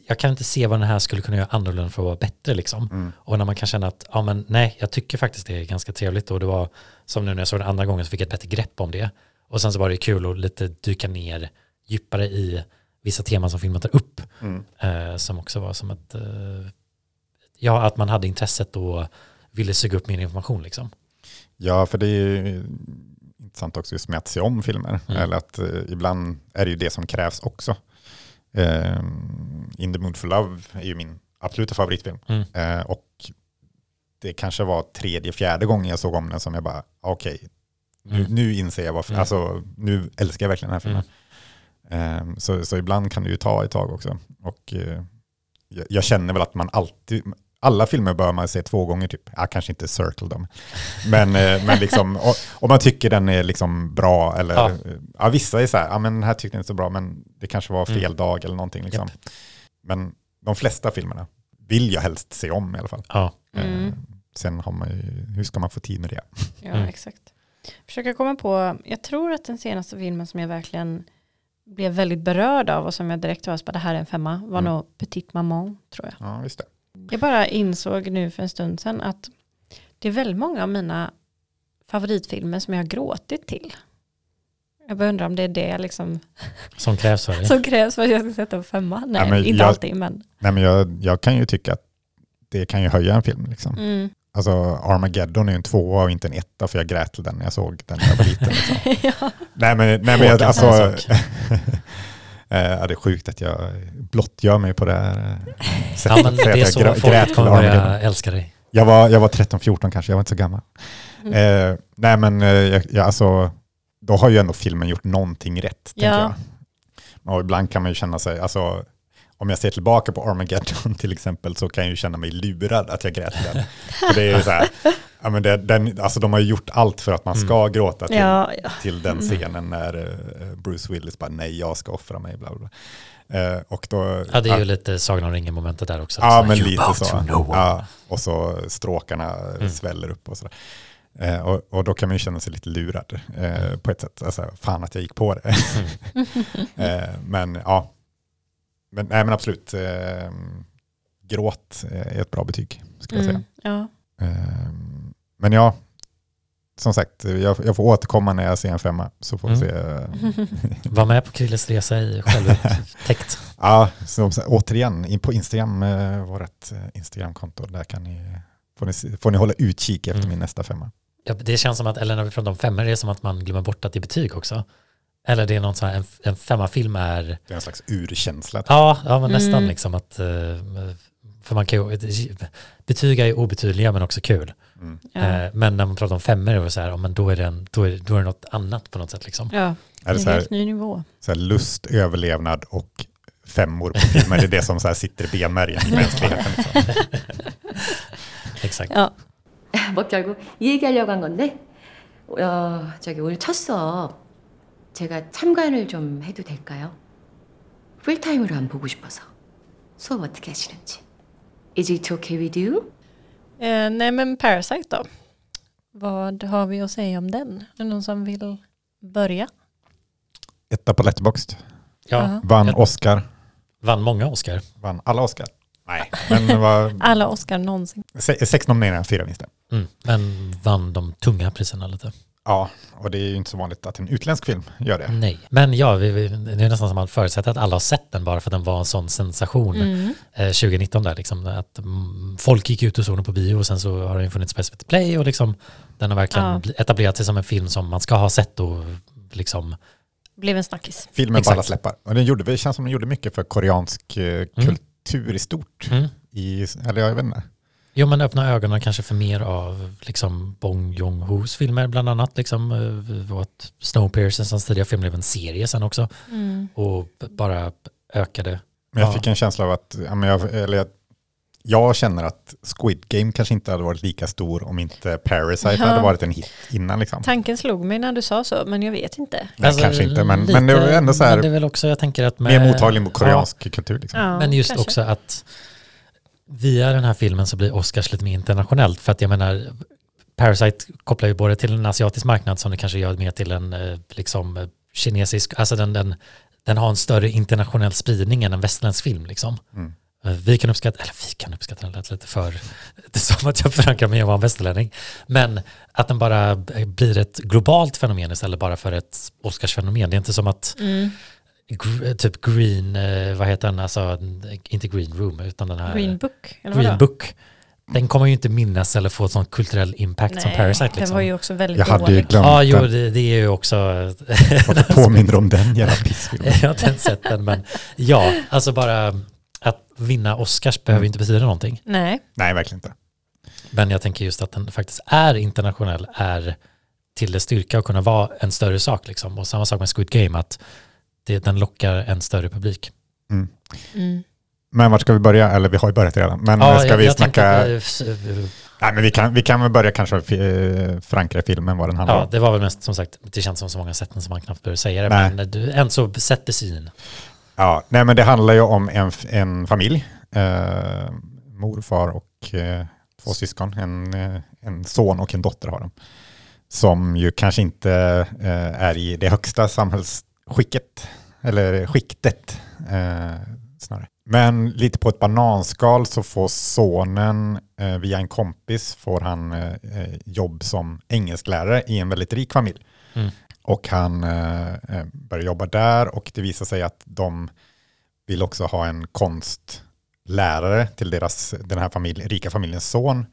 jag kan inte se vad den här skulle kunna göra annorlunda för att vara bättre. Liksom. Mm. Och när man kan känna att, ja men nej, jag tycker faktiskt det är ganska trevligt. Och det var som nu när jag såg den andra gången så fick jag ett bättre grepp om det. Och sen så var det kul att lite dyka ner djupare i vissa teman som filmen tar upp. Mm. Eh, som också var som att, eh, ja att man hade intresset och ville suga upp mer information liksom. Ja, för det är ju intressant också just med att se om filmer. Mm. Eller att eh, ibland är det ju det som krävs också. Eh, In the Mood for Love är ju min absoluta favoritfilm. Mm. Eh, och det kanske var tredje, fjärde gången jag såg om den som jag bara, okej, okay, nu, mm. nu inser jag varför. Mm. Alltså, nu älskar jag verkligen den här filmen. Mm. Eh, så, så ibland kan det ju ta ett tag också. Och eh, jag, jag känner väl att man alltid... Alla filmer bör man se två gånger typ. Ja, kanske inte Circle dem. Men, men liksom, om man tycker den är liksom bra. Eller, ja. Ja, vissa är så här, ja men den här tyckte jag inte så bra. Men det kanske var fel mm. dag eller någonting. Liksom. Yep. Men de flesta filmerna vill jag helst se om i alla fall. Ja. Mm. Eh, sen har man ju, hur ska man få tid med det? Ja, mm. exakt. Försöka komma på, jag tror att den senaste filmen som jag verkligen blev väldigt berörd av och som jag direkt var, det här är en femma, var mm. nog Petit Maman, tror jag. Ja, just det. Jag bara insåg nu för en stund sedan att det är väldigt många av mina favoritfilmer som jag har gråtit till. Jag bara undrar om det är det liksom som krävs för, som krävs för att jag ska sätta på femma. Nej, nej men inte jag, alltid. Men. Nej, men jag, jag kan ju tycka att det kan ju höja en film. Liksom. Mm. Alltså Armageddon är ju en tvåa och inte en etta för jag grät till den när jag såg den när jag var liten. Liksom. Ja. Nej, men, nej, men jag, alltså... Ja, det är sjukt att jag blottgör mig på det här sättet. Ja, men det är så grä, folk kommer jag älskar dig. Jag var, jag var tretton fjorton kanske, jag var inte så gammal. Mm. Eh, nej men jag, jag, alltså, då har ju ändå filmen gjort någonting rätt, ja. tänker jag. Och ibland kan man ju känna sig, alltså, om jag ser tillbaka på Armageddon till exempel så kan jag ju känna mig lurad att jag grät den. För det är ju så här, ja, men det, den, alltså, de har ju gjort allt för att man ska mm. gråta till, ja, ja. till den scenen när Bruce Willis bara nej, jag ska offra mig, bla bla. Eh, och då, ja, det är ju att, lite Sagan om ringen-momentet där också. Ja, så, men lite så. Ja, och så stråkarna mm. sväller upp och sådär. Eh, och, och då kan man ju känna sig lite lurad eh, på ett sätt. Alltså, fan att jag gick på det. Mm. eh, men ja, men, nej, men absolut. Eh, gråt är ett bra betyg, skulle mm. jag säga. Ja. Eh, Men ja, som sagt, jag, jag får återkomma när jag ser en femma. Så får mm. vi se. Var med på Krilles resa i självtäckt. Ja, så, återigen, in på Instagram, vårt Instagramkonto. Där kan ni Får ni, får ni hålla utkik efter mm. min nästa femma. Ja, det känns som att, eller när vi pratar om femmor, det är som att man glömmer bort att det är betyg också. Eller det är någon sån här, en, en femmafilm är... Det är en slags urkänsla. Ja, ja men nästan mm. liksom att... För man kan ju... Betyg är ju obetydliga men också kul. Mm. Ja. Men när man pratar om femmor är det så här, men då är det, en, då är, då är det något annat på något sätt liksom. Ja, är det en helt ny nivå. Så här lust, överlevnad och femmor på filmer. Det är det som så här sitter i benmärgen i mänskligheten liksom. Exakt. Ja. 뭐 결국 이 얘기하려고 한 건데 어, 저기 오늘 첫 수업 제가 참관을 좀 해도 될까요? 풀타임으로 안 보고 싶어서 수업 어떻게 하시는지. Is it okay with you? Eh, nej men Parasite då. Vad har vi att säga om den? Är någon som vill börja? Etta på Letterboxd. Ja. Uh-huh. Vann Oscar. Vann många Oscar. Vann alla Oscar. Nej, men var... Alla Oscar någonsin. Se, sex nomineringar, fyra vinster. Mm, men vann de tunga priserna lite. Ja, och det är ju inte så vanligt att en utländsk film gör det. Nej, men ja, vi, vi, det är nästan som man förutsätter att alla har sett den bara för att den var en sån sensation mm. eh, tjugonitton där. Liksom, att m, folk gick ut och såg den på bio och sen så har den funnits på S V T Play och liksom, den har verkligen ja. etablerat sig som en film som man ska ha sett och liksom... Blev en snackis. Filmen bara släppar. Och den gjorde, det känns som den gjorde mycket för koreansk eh, kultur. Mm. tur i stort. Mm. I, eller jag vet inte. Jo, men öppna ögonen kanske för mer av liksom Bong Joon-hos filmer bland annat. Liksom, vårt Snowpiercer tidiga film blev en serie sen också. Mm. Och bara ökade. Men jag ja. fick en känsla av att jag, eller jag, jag känner att Squid Game kanske inte hade varit lika stor om inte Parasite ja. hade varit en hit innan. Liksom. Tanken slog mig när du sa så, men jag vet inte. Nej, alltså, kanske inte, men, lite, men det var ändå så här. Det är väl också, jag tänker att med, mer mottaglig mot koreansk ja. kultur. Liksom. Ja, men just kanske. Också att via den här filmen så blir Oscars lite mer internationellt. För att jag menar, Parasite kopplar ju både till en asiatisk marknad som det kanske gör mer till en liksom, kinesisk, alltså den, den, den har en större internationell spridning än en västländsk film liksom. Mm. Vi kan uppskatta, eller vi kan uppskatta den lite för, det är som att jag förankrar mig och var en västerlänning. Men att den bara blir ett globalt fenomen istället bara för ett Oscarsfenomen. Det är inte som att mm. gr- typ Green, vad heter den, alltså inte Green Room utan den här Green Book. Eller Green Book. Den kommer ju inte minnas eller få ett sånt kulturell impact Nej, som Parasite. Liksom. Det var ju också väldigt dåligt. Jag hade ju glömt ja, den. Jo, det, det är ju också... Jag påminner om den jävla pissfilmen. Jag har inte ens sett den, men ja, alltså bara... Att vinna Oscars behöver inte betyda någonting. Nej. Nej, verkligen inte. Men jag tänker just att den faktiskt är internationell, är till det styrka att kunna vara en större sak. Liksom. Och samma sak med Squid Game, att det, den lockar en större publik. Mm. Mm. Men vart ska vi börja? Eller vi har ju börjat redan. Men ja, ska jag, vi jag snacka... Att, äh, Nej, men vi kan, vi kan väl börja kanske förankra filmen, vad den handlar om. Ja, det var väl mest som sagt, det känns som så många sätt som man knappt behöver säga det. Nej. Men du, än så sätter syn. Ja, nej men det handlar ju om en, en familj, eh, mor, far och eh, två syskon, en, en son och en dotter har de, som ju kanske inte eh, är i det högsta samhällsskicket, eller skiktet eh, snarare. Men lite på ett bananskal så får sonen eh, via en kompis får han eh, jobb som engelsklärare i en väldigt rik familj. Mm. Och han eh, börjar jobba där och det visar sig att de vill också ha en konstlärare till deras, den här familj, rika familjens son.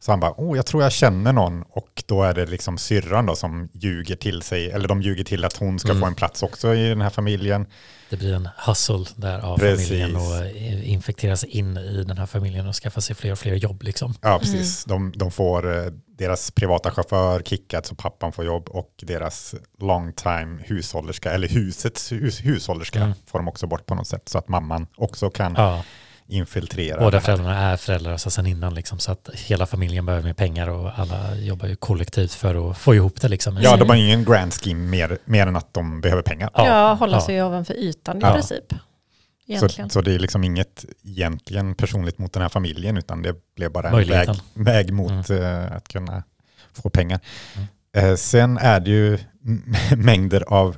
Så han bara, oh, jag tror jag känner någon. Och då är det liksom syrran då som ljuger till sig, eller de ljuger till att hon ska mm. få en plats också i den här familjen. Det blir en hustle där av precis. Familjen och infekteras in i den här familjen och skaffar sig fler och fler jobb liksom. Ja, precis. Mm. De, de får deras privata chaufför kickat så pappan får jobb och deras long time hushållerska, eller husets hus, hushållerska mm. får de också bort på något sätt så att mamman också kan... Ja. Infiltrera. Båda föräldrarna är föräldrar alltså sen innan liksom, så att hela familjen behöver mer pengar och alla jobbar ju kollektivt för att få ihop det liksom. Ja, de har ingen grand scheme mer, mer än att de behöver pengar. Ja, ja. Hålla sig ja. ovanför ytan i ja. princip. Så, så det är liksom inget egentligen personligt mot den här familjen utan det blev bara en väg, väg mot mm. att kunna få pengar. Mm. Sen är det ju mängder av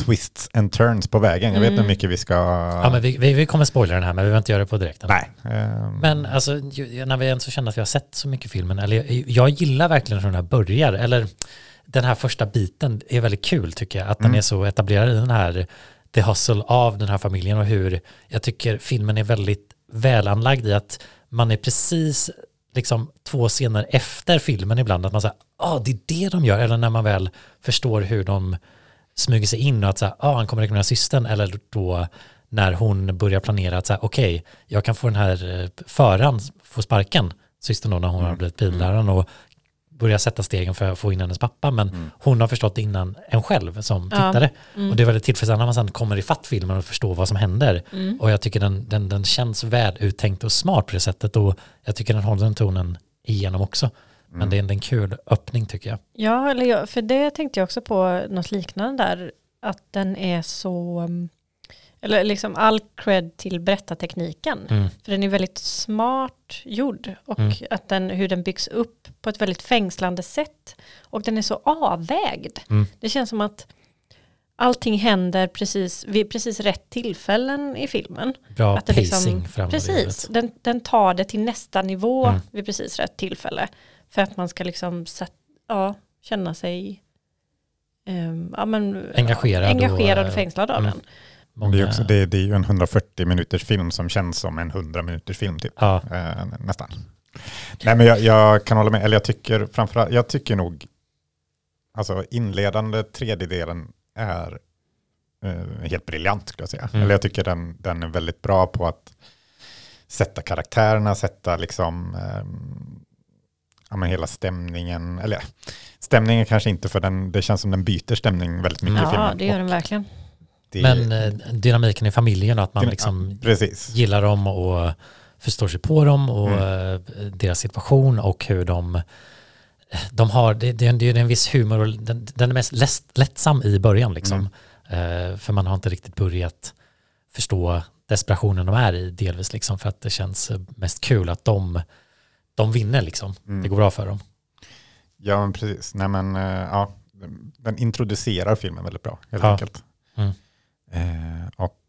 twists and turns på vägen. Jag vet inte mm. hur mycket vi ska... Ja, men vi, vi, vi kommer spoila den här, men vi vill inte göra det på direkt. Nej. Um... Men alltså, när vi ens känner att vi har sett så mycket filmen, eller jag, jag gillar verkligen hur den här börjar, eller den här första biten är väldigt kul tycker jag, att mm. den är så etablerad i den här the hustle av den här familjen och hur jag tycker filmen är väldigt välanlagd i att man är precis liksom två scener efter filmen ibland, att man säger, ah, det är det de gör, eller när man väl förstår hur de smyger sig in och att säga, ah, han kommer rekommendera systern, eller då när hon börjar planera att säga, okej, okay, jag kan få den här föran, få sparken, systern då när hon mm. har blivit biläraren och börjar sätta stegen för att få in hennes pappa, men mm. hon har förstått det innan en själv som ja. tittare. Mm. Och det är väldigt tillfredsställande när man sedan kommer i fatt filmen och förstår vad som händer. Mm. Och jag tycker den, den, den känns väl uttänkt och smart på det sättet, och jag tycker den håller den tonen igenom också. Mm. Men det är en, en kul öppning tycker jag. Ja, för det tänkte jag också på något liknande där, att den är så... Eller liksom all cred till berättartekniken. Mm. För den är väldigt smart gjord. Och mm. att den, hur den byggs upp på ett väldigt fängslande sätt. Och den är så avvägd. Mm. Det känns som att allting händer precis, vid precis rätt tillfällen i filmen. Bra att det pacing liksom, precis, den, den tar det till nästa nivå mm. vid precis rätt tillfälle. För att man ska liksom sätt, ja, känna sig um, ja, men, engagerad, ja, engagerad och, och fängslad av mm. den. Det är, också, det, det är ju en hundrafyrtio minuters film som känns som en hundra minuters film typ. Ja. Eh, nästan. Nej, men jag, jag kan hålla med, eller jag tycker framförallt, jag tycker nog alltså inledande tredjedelen är eh, helt briljant skulle jag säga. Mm. Eller jag tycker den, den är väldigt bra på att sätta karaktärerna, sätta liksom eh, ja, men hela stämningen, eller stämningen kanske inte, för den, det känns som den byter stämning väldigt mycket mm. i filmen. Ja, det gör den verkligen. Men eh, dynamiken i familjen och att man liksom ja, gillar dem och förstår sig på dem och mm. deras situation och hur de, de har, det, det, det är en viss humor och den, den är mest läst, lättsam i början liksom. Mm. Eh, för man har inte riktigt börjat förstå desperationen de är i delvis liksom, för att det känns mest kul att de, de vinner liksom. Mm. Det går bra för dem. Ja, men precis. Nej, men, ja, den introducerar filmen väldigt bra helt ja. enkelt. Mm. Eh, och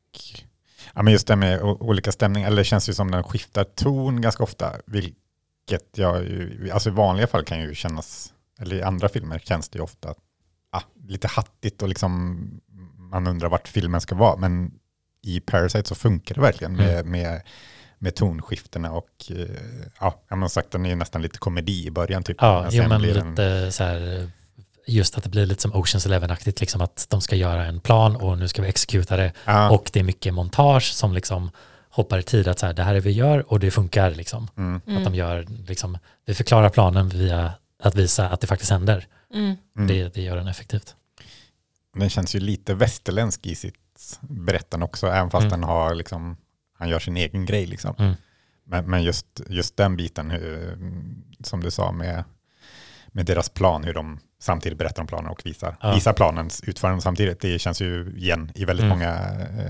ja, men just det med o- olika stämningar, eller det känns ju som den skiftar ton ganska ofta, vilket jag ju, alltså i vanliga fall kan ju kännas, eller i andra filmer känns det ju ofta ah, lite hattigt och liksom man undrar vart filmen ska vara, men i Parasite så funkar det verkligen med, mm. med, med tonskifterna och eh, ja, jag har sagt, den är ju nästan lite komedi i början typ. Ja, jo, men lite en... så här. Just att det blir lite som Ocean's Eleven-aktigt, liksom att de ska göra en plan och nu ska vi exekuta det. Ja. Och det är mycket montage som liksom hoppar i tid, att så här, det här är det vi gör och det funkar liksom. Mm. Att de gör liksom, vi förklarar planen via att visa att det faktiskt händer. Mm. Det, det gör den effektivt. Den känns ju lite västerländsk i sitt berättande också, även fast mm. den har liksom, han gör sin egen grej liksom. Mm. Men, men just, just den biten som du sa med med deras plan, hur de samtidigt berättar om planen och visar, ja. visar planens utförande samtidigt. Det känns ju igen i väldigt mm. många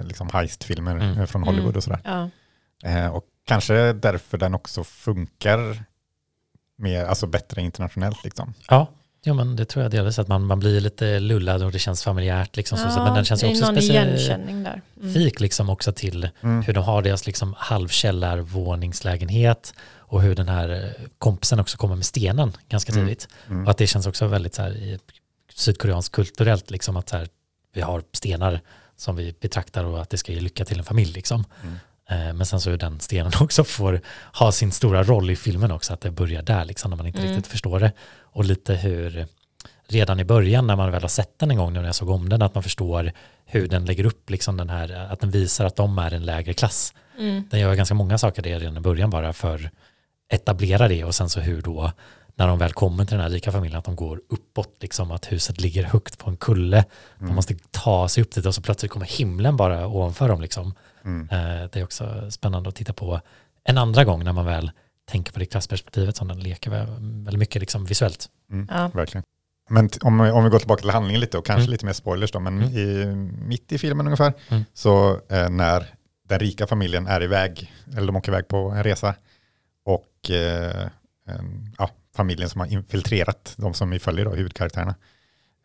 liksom heist-filmer mm. från Hollywood mm. och sådär. Ja. Eh, och kanske därför den också funkar mer, alltså bättre internationellt liksom. Ja, ja, men det tror jag delvis, att man, man blir lite lullad och det känns familjärt liksom. Ja, så, men den känns ju också specifik liksom också till mm. hur de har deras liksom halvkällarvåningslägenhet. Och hur den här kompisen också kommer med stenen ganska tidigt. Mm. Mm. Och att det känns också väldigt så här, i sydkoreansk kulturellt liksom, att så här, vi har stenar som vi betraktar och att det ska ge lycka till en familj liksom. Mm. Eh, men sen så är den stenen också får ha sin stora roll i filmen också, att det börjar där liksom, när man inte mm. riktigt förstår det. Och lite hur redan i början när man väl har sett den en gång, när jag såg om den, att man förstår hur den lägger upp liksom den här, att den visar att de är en lägre klass. Mm. Den gör ganska många saker det redan i början bara för etablera det, och sen så hur då när de väl kommer till den här rika familjen att de går uppåt liksom, att huset ligger högt på en kulle, mm. de måste ta sig upp dit och så plötsligt kommer himlen bara ovanför dem liksom. Mm. Eh, det är också spännande att titta på en andra gång när man väl tänker på det klassperspektivet som den leker väldigt mycket liksom visuellt. Mm. Ja. Verkligen. Men t- om, om vi går tillbaka till handlingen lite och kanske mm. lite mer spoilers då, men mm. i, mitt i filmen ungefär mm. så eh, när den rika familjen är iväg, eller de åker iväg på en resa, och eh, en, ja, familjen som har infiltrerat, de som vi följer då, huvudkaraktärerna,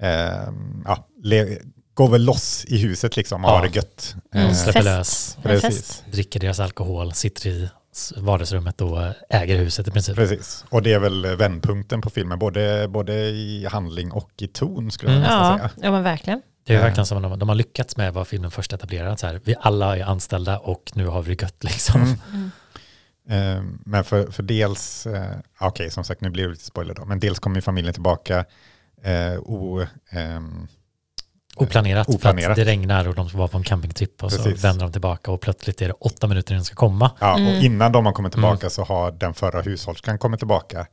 eh, ja, le, går väl loss i huset liksom, och ja. har det gött. Mm. Eh, släpper lös, precis. Dricker deras alkohol, sitter i vardagsrummet och äger huset i princip. Precis, och det är väl vändpunkten på filmen, både, både i handling och i ton skulle jag mm. nästan ja. säga. Ja, men verkligen. Det är verkligen som de, de har lyckats med vad filmen först etablerat, så här, vi alla är anställda och nu har vi det gött liksom. Mm. Mm. Eh, men för, för dels, eh, okej okay, som sagt nu blir det lite spoiler då, men dels kommer ju familjen tillbaka eh, o, eh, oplanerat, oplanerat för att det regnar och de var på en campingtrip och precis. Så vänder de tillbaka och plötsligt är det åtta minuter innan de ska komma. Ja, mm. och innan de har kommit tillbaka mm. så har den förra hushållerskan kommit tillbaka.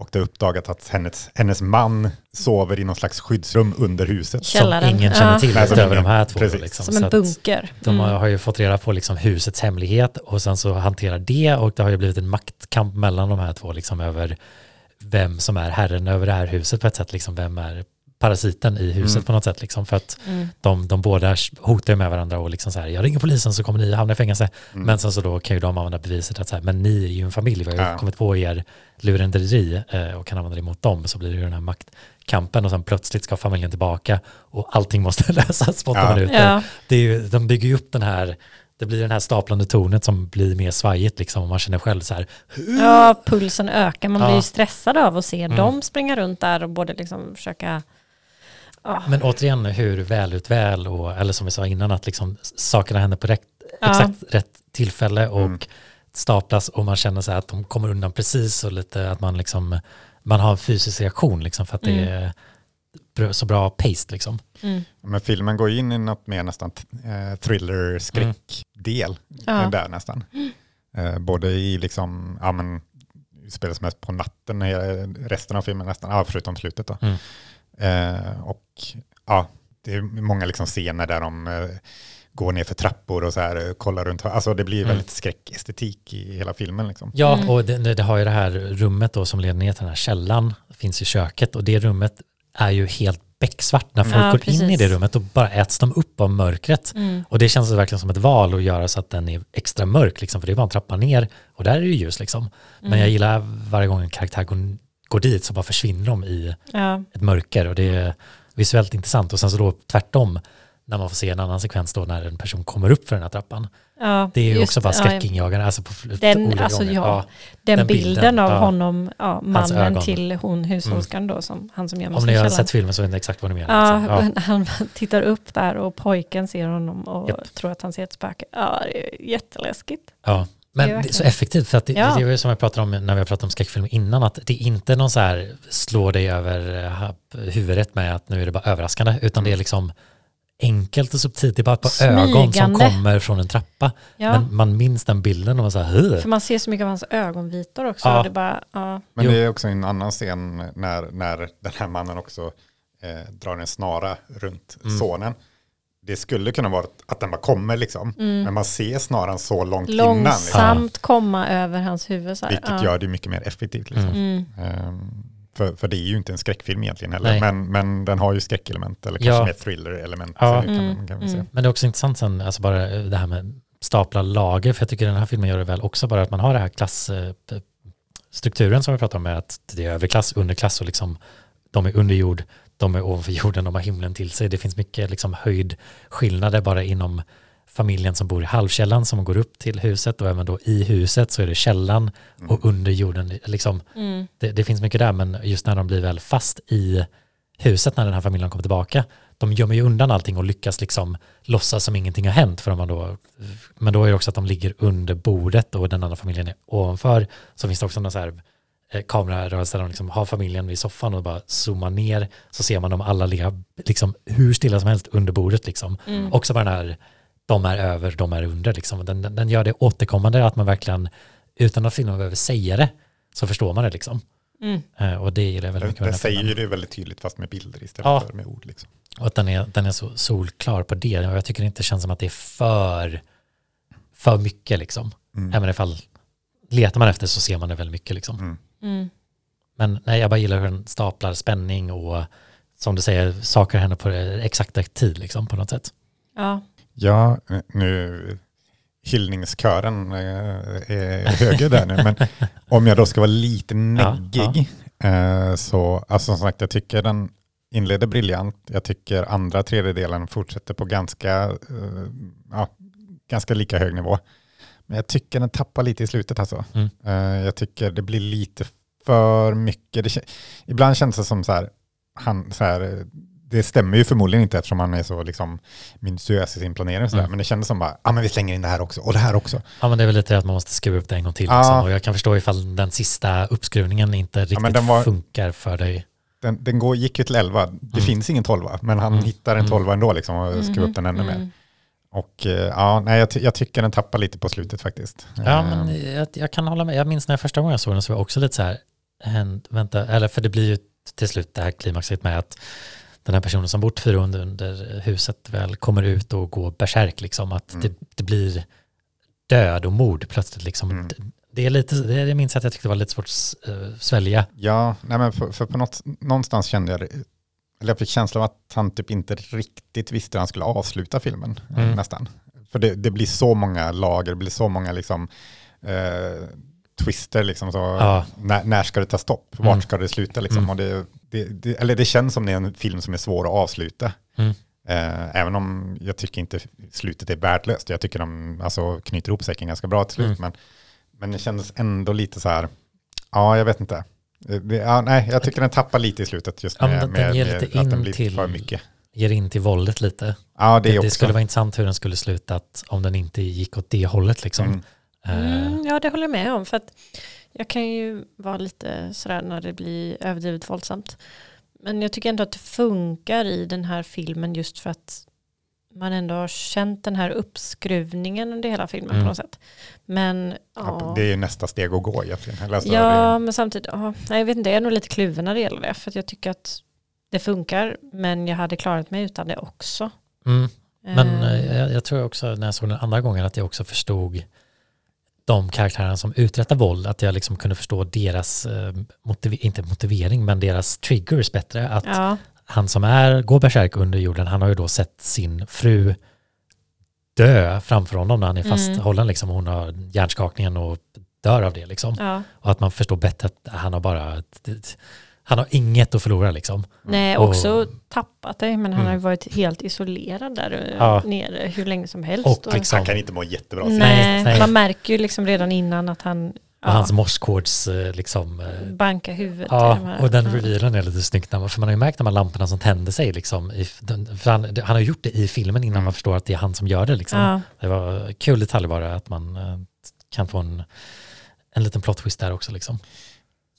Och det har uppdagat att hennes, hennes man sover i någon slags skyddsrum under huset. Källaren. Som ingen känner till ja. Utöver de här två. Liksom. Som en så bunker. De har ju fått reda på liksom husets hemlighet och sen så hanterar det. Och det har ju blivit en maktkamp mellan de här två liksom, över vem som är herren över det här huset på ett sätt. Liksom, vem är parasiten i huset mm. på något sätt. Liksom, för att mm. de, de båda hotar med varandra och liksom så här, jag ringer polisen så kommer ni hamna i fängelse. Mm. Men sen så då kan ju de använda beviset att så här, men ni är ju en familj, vi har ju ja. kommit på er lurenderi och kan använda det mot dem, så blir det ju den här maktkampen och sen plötsligt ska familjen tillbaka och allting måste lösas på åtta ja. minuter. Ja. Det är ju, de bygger ju upp den här, det blir den här staplande tornet som blir mer svajigt liksom, och man känner själv så här. Ja, pulsen ökar, man ja. blir ju stressad av att se mm. dem springa runt där och både liksom försöka. Men återigen hur väl ut väl och, eller som vi sa innan att liksom, sakerna händer på rätt, ja. exakt rätt tillfälle och mm. staplas och man känner så här att de kommer undan precis och lite att man liksom man har en fysisk reaktion liksom för att mm. det är så bra pace liksom. Mm. Men filmen går in i något mer nästan thriller skräckdel mm. där ja. nästan. Mm. Både i liksom ja men spelas mest på natten resten av filmen nästan ja, förutom slutet då. Mm. Uh, och ja, det är många liksom scener där de uh, går ner för trappor och så här, kollar runt. Alltså det blir mm. väldigt skräckestetik i hela filmen. Liksom. Ja, mm. och det, det har ju det här rummet då som leder ner till den här källan. Det finns i köket och det rummet är ju helt becksvart. När folk ja, går precis. in i det rummet och bara äts de upp av mörkret. Mm. Och det känns verkligen som ett val att göra så att den är extra mörk. Liksom, för det är bara en trappa ner och där är det ju ljus. Liksom. Mm. Men jag gillar varje gång en karaktär går går dit så bara försvinner de i ja. ett mörker och det är visuellt intressant och sen så då tvärtom när man får se en annan sekvens då när en person kommer upp för den här trappan. Ja, det är ju också bara skräckinjagande. Ja, alltså på den, alltså, ja, ja, den, den bilden, bilden av ja, honom, ja, mannen till hon hushållerskan mm. då, som, han som gömmer sig i källaren. Om ni har sett filmen så är det exakt vad ni menar. Ja, alltså. ja. Han tittar upp där och pojken ser honom och yep. tror att han ser ett spöke. Ja, det är jätteläskigt. Ja. Men det är så effektivt för att det, ja. det är ju som jag pratade om när vi pratade om skräckfilm innan att det är inte någon så här slår dig över huvudet med att nu är det bara överraskande utan mm. det är liksom enkelt och subtilt, det är bara på smygande ögon som kommer från en trappa ja. men man minns den bilden och man så här, Hur? För man ser så mycket av hans ögonvitor också ja. det bara, ja. men det är också en annan scen när, när den här mannen också eh, drar en snara runt mm. sonen. Det skulle kunna vara att den bara kommer liksom. Mm. Men man ser snaran så långt Långsamt innan. Långsamt liksom. komma över hans huvud. Så här. Vilket ja. gör det mycket mer effektivt. Liksom. Mm. Um, för, för det är ju inte en skräckfilm egentligen heller. Men, men den har ju skräckelement. Eller kanske ja. mer thriller-element. Ja. Kan, mm. kan vi se. Men det är också intressant sen, alltså bara det här med stapla lager. För jag tycker den här filmen gör det väl också. Bara att man har den här klassstrukturen som vi pratade om. Med att det är överklass, underklass och liksom de är underjord. De är ovanför jorden, de har himlen till sig. Det finns mycket liksom höjdskillnader bara inom familjen som bor i halvkällan som går upp till huset och även då i huset så är det källan mm. och under jorden. Liksom. Mm. Det, det finns mycket där, men just när de blir väl fast i huset när den här familjen kommer tillbaka, de gömmer ju undan allting och lyckas liksom låtsas som ingenting har hänt. För man då, men då är det också att de ligger under bordet och den andra familjen är ovanför. Så finns det också någon så här kamerarörelser där de liksom har familjen vid soffan och bara zoomar ner så ser man dem alla ligga liksom hur stilla som helst under bordet liksom. Mm. Också bara den här de är över, de är under liksom. Den, den, den gör det återkommande att man verkligen utan att filmen behöver säga det så förstår man det liksom. Mm. Uh, och det gillar jag väldigt mycket. Den, den säger ju det väldigt tydligt fast med bilder istället ja. för med ord liksom. Och att den är, den är så solklar på det och jag tycker det inte känns som att det är för för mycket liksom. Mm. Även ifall letar man efter så ser man det väldigt mycket liksom. Mm. Mm. Men nej, jag bara gillar hur den staplar spänning och som du säger, saker händer på exakta tid liksom, på något sätt. Ja, ja nu hyllningskören är höger där nu, men om jag då ska vara lite neggig ja, ja. så, alltså som sagt, jag tycker den inleder briljant. Jag tycker andra tredjedelen fortsätter på ganska ja, ganska lika hög nivå. Men jag tycker den tappar lite i slutet alltså. Mm. Uh, jag tycker det blir lite för mycket. Det, ibland känns det som så här, han, så här det stämmer ju förmodligen inte eftersom han är så liksom minutiös i sin planering och sådär. Mm. Men det kändes som bara, ah, men vi slänger in det här också och det här också. Ja, men det är väl lite att man måste skruva upp det en gång till. Ah. Liksom. Och jag kan förstå ifall den sista uppskruvningen inte riktigt ja, var, funkar för dig. Den, den går, gick ju till elva. Det mm. finns ingen tolva, men han mm. hittar en tolva ändå liksom, och skruvar mm. upp den ännu mm. mer. Och ja, nej, jag, ty- jag tycker den tappar lite på slutet faktiskt. Ja, men jag, jag kan hålla med. Jag minns när jag första gången jag såg den så var jag också lite så här, vänta, eller för det blir ju till slut det här klimaxet med att den här personen som bott fyrahundra under huset väl kommer ut och går bärsärk liksom, att mm. det, det blir död och mord plötsligt liksom. Mm. Det är lite, det minns jag att jag tyckte det var lite svårt att uh, svälja. Ja, nej men för, för på något, någonstans kände jag, eller jag fick känslan av att han typ inte riktigt visste hur han skulle avsluta filmen mm. nästan. För det, det blir så många lager, det blir så många liksom uh, twister liksom så ja. när, när ska det ta stopp? Vart mm. ska det sluta liksom? Mm. Och det, det, det, eller det känns som det är en film som är svår att avsluta. Mm. Eh, även om jag tycker inte slutet är värdelöst. Jag tycker de alltså, knyter ihop säcken ganska bra till slut. Mm. Men, men det kändes ändå lite så här, ja jag vet inte. Det, ja, nej, jag tycker den tappar lite i slutet just med, ja, den med, med lite att den blir till, för mycket. Ger in till våldet lite. Ja, det, det, det skulle vara intressant hur den skulle slutat om den inte gick åt det hållet liksom. Mm. Mm, ja, det håller jag med om. För att jag kan ju vara lite sådär när det blir överdrivet våldsamt. Men jag tycker ändå att det funkar i den här filmen just för att man ändå har känt den här uppskruvningen under hela filmen mm. på något sätt. Men, ja, ja. Det är ju nästa steg att gå egentligen. Alltså, ja, det... men samtidigt, ja, jag vet inte, jag är nog lite kluven när det gäller det. För att jag tycker att det funkar, men jag hade klarat mig utan det också. Mm. Men eh. jag, jag tror också när jag såg den andra gången att jag också förstod de karaktärerna som uträttar våld, att jag liksom kunde förstå deras eh, motiv- inte motivering, men deras triggers bättre. Att ja. han som är går bärsärk under jorden, han har ju då sett sin fru dö framför honom när han är mm. fasthållen liksom, hon har hjärnskakningen och dör av det liksom. Ja. Och att man förstår bättre att han har bara han har inget att förlora liksom. Nej, också och, tappat det, men han mm. har ju varit helt isolerad där ja. nere hur länge som helst. Och, och liksom, han kan inte må jättebra. Nej, nej. Man märker ju liksom redan innan att han... Ja, hans morskods liksom... Banka huvudet. Ja, de och den revealen är lite snyggt. För man har ju märkt de här lamporna som tände sig liksom. I, för han, han har gjort det i filmen innan mm. man förstår att det är han som gör det liksom. Ja. Det var kul detalj bara att man kan få en, en liten plot twist där också liksom.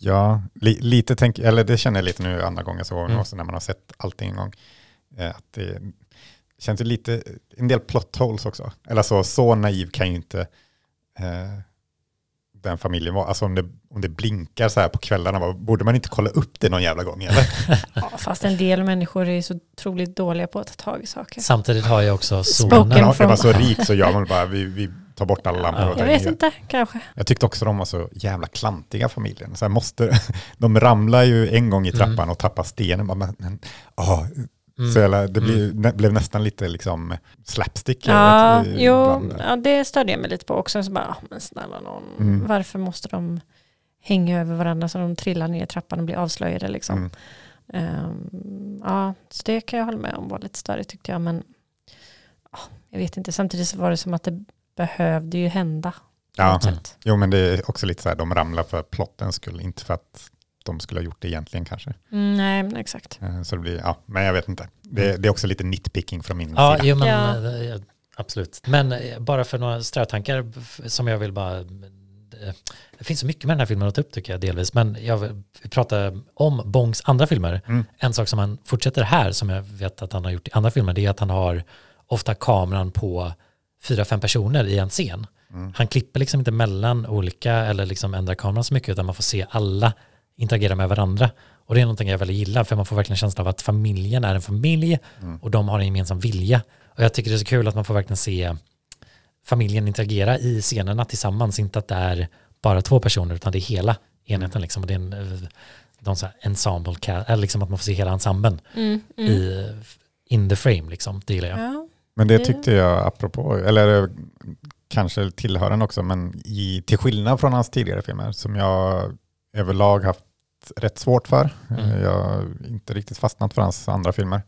Ja, li, lite tänk, eller det känner jag lite nu andra gången så mm. också när man har sett allting en gång. Att det känns ju lite, en del plot holes också. Eller så, så naiv kan ju inte eh, den familjen vara. Alltså om det, om det blinkar så här på kvällarna, borde man inte kolla upp det någon jävla gång? Eller? Ja, fast en del människor är ju så otroligt dåliga på att ta tag i saker. Samtidigt har jag också zonen. Är man så rik så gör man bara, vi... vi ta bort alla lampor. Ja, jag vet nya. Inte, kanske. Jag tyckte också de var så jävla klantiga familjen. Så här måste, de ramlar ju en gång i trappan mm. och tappar stenen. Men, men, oh, mm. så jävla, det blev, mm. blev nästan lite liksom slapstick. Ja, vet, jo, ja, det störde jag mig lite på också. Så bara, men snälla någon, mm. varför måste de hänga över varandra så de trillar ner i trappan och blir avslöjade liksom. Mm. Um, ja, så det kan jag hålla med om var lite större tyckte jag. Men oh, jag vet inte, samtidigt så var det som att det behövde ju hända. Ja, jo men det är också lite så här, de ramlar för plotten skulle, inte för att de skulle ha gjort det egentligen kanske. Mm, nej, men exakt. Så det blir, ja, men jag vet inte. Det, det är också lite nitpicking från min ja, sida. Jo, men, ja, absolut. Men bara för några strötankar som jag vill bara... Det finns så mycket med den här filmen att ta upp tycker jag delvis, men jag vill prata om Bongs andra filmer. Mm. En sak som han fortsätter här, som jag vet att han har gjort i andra filmer, det är att han har ofta kameran på fyra, fem personer i en scen. Mm. Han klipper liksom inte mellan olika eller liksom ändrar kameran så mycket utan man får se alla interagera med varandra. Och det är någonting jag väldigt gillar för man får verkligen känslan av att familjen är en familj mm. och de har en gemensam vilja. Och jag tycker det är så kul att man får verkligen se familjen interagera i scenerna tillsammans. Inte att det är bara två personer utan det är hela enheten mm. liksom. Och det är en, de så här ensemble, eller liksom att man får se hela ensemblen mm. Mm. i in the frame liksom. Det gillar jag. Ja. Men det tyckte jag apropå, eller kanske tillhörande också, men i, till skillnad från hans tidigare filmer som jag överlag haft rätt svårt för. Mm. Jag har inte riktigt fastnat för hans andra filmer.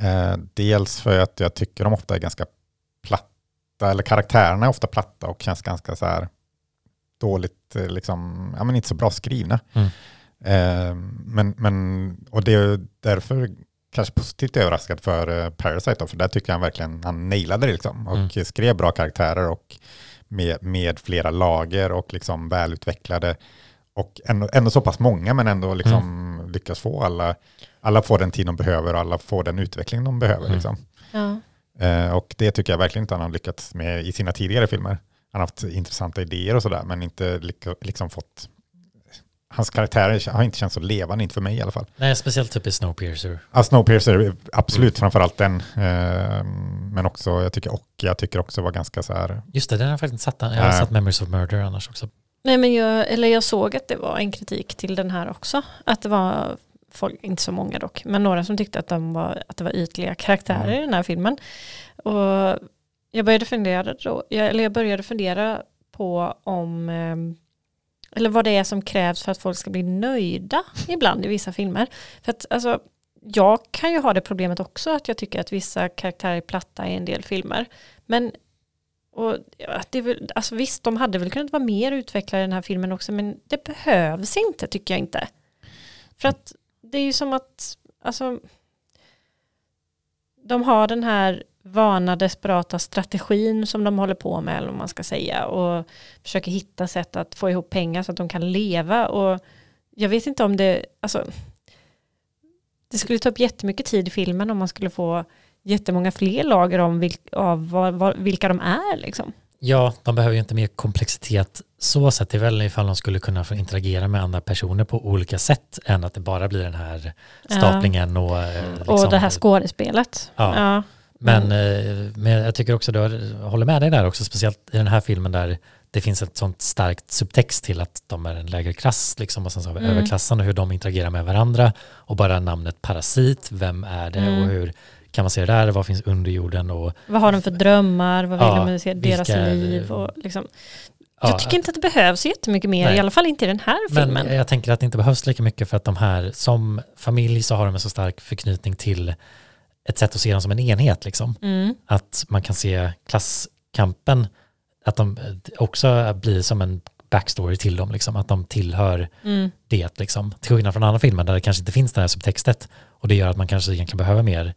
Eh, dels för att jag tycker de ofta är ganska platta, eller karaktärerna är ofta platta och känns ganska så här dåligt, liksom, ja men inte så bra skrivna. Mm. Eh, men, men, och det är därför kanske positivt överraskad för Parasite då, för där tycker jag verkligen han nailade det liksom, och mm. skrev bra karaktärer och med, med flera lager och liksom välutvecklade och ändå, ändå så pass många, men ändå liksom mm. lyckas få alla alla får den tid de behöver och alla får den utveckling de behöver mm. liksom. Ja. Eh, och det tycker jag verkligen inte han har lyckats med i sina tidigare filmer. Han har haft intressanta idéer och sådär, men inte lyck- liksom fått... Hans karaktärer har inte känts så levande, inte för mig i alla fall. Nej, speciellt typ i Snowpiercer. Ja, Snowpiercer, absolut, mm. framförallt den. Eh, men också, jag tycker och jag tycker också var ganska så här... Just det, den har jag faktiskt inte satt. Den. Jag har äh, satt Memories of Murder annars också. Nej, men jag, eller jag såg att det var en kritik till den här också. Att det var... Folk, inte så många dock, men några som tyckte att, de var, att det var ytliga karaktärer mm. i den här filmen. Och jag började fundera då, jag, eller jag började fundera på om eh, eller vad det är som krävs för att folk ska bli nöjda ibland i vissa filmer. För att alltså, jag kan ju ha det problemet också, att jag tycker att vissa karaktärer är platta i en del filmer. Men och att det väl, alltså, visst, de hade väl kunnat vara mer utvecklade i den här filmen också, men det behövs inte, tycker jag inte. För att det är ju som att alltså, de har den här vana, desperata strategin som de håller på med, eller om man ska säga, och försöker hitta sätt att få ihop pengar så att de kan leva. Och jag vet inte om det, alltså, det skulle ta upp jättemycket tid i filmen om man skulle få jättemånga fler lager om vilk, av var, var, vilka de är liksom. Ja, de behöver ju inte mer komplexitet så sätt, det är väl ifall de skulle kunna få interagera med andra personer på olika sätt än att det bara blir den här staplingen och, ja. liksom, och det här skådespelet. Ja. Ja. Men, mm. men jag tycker också, jag håller med dig där också, speciellt i den här filmen där det finns ett sånt starkt subtext till att de är en lägre klass liksom, och sen så mm. överklassen och hur de interagerar med varandra, och bara namnet parasit, vem är det mm. och hur kan man se det där? Vad finns under jorden? Och vad har de för drömmar? Vad vill ja, de se deras vilka, liv? Och liksom. Jag ja, tycker inte att det behövs jättemycket mer. Nej. I alla fall inte i den här men filmen. Jag tänker att det inte behövs lika mycket, för att de här som familj så har de en så stark förknytning till ett sätt att se dem som en enhet. Liksom. Mm. Att man kan se klasskampen, att de också blir som en backstory till dem. Liksom. Att de tillhör mm. det. Liksom. Till skillnad från andra filmer där det kanske inte finns det här subtextet. Och det gör att man kanske egentligen behöver mer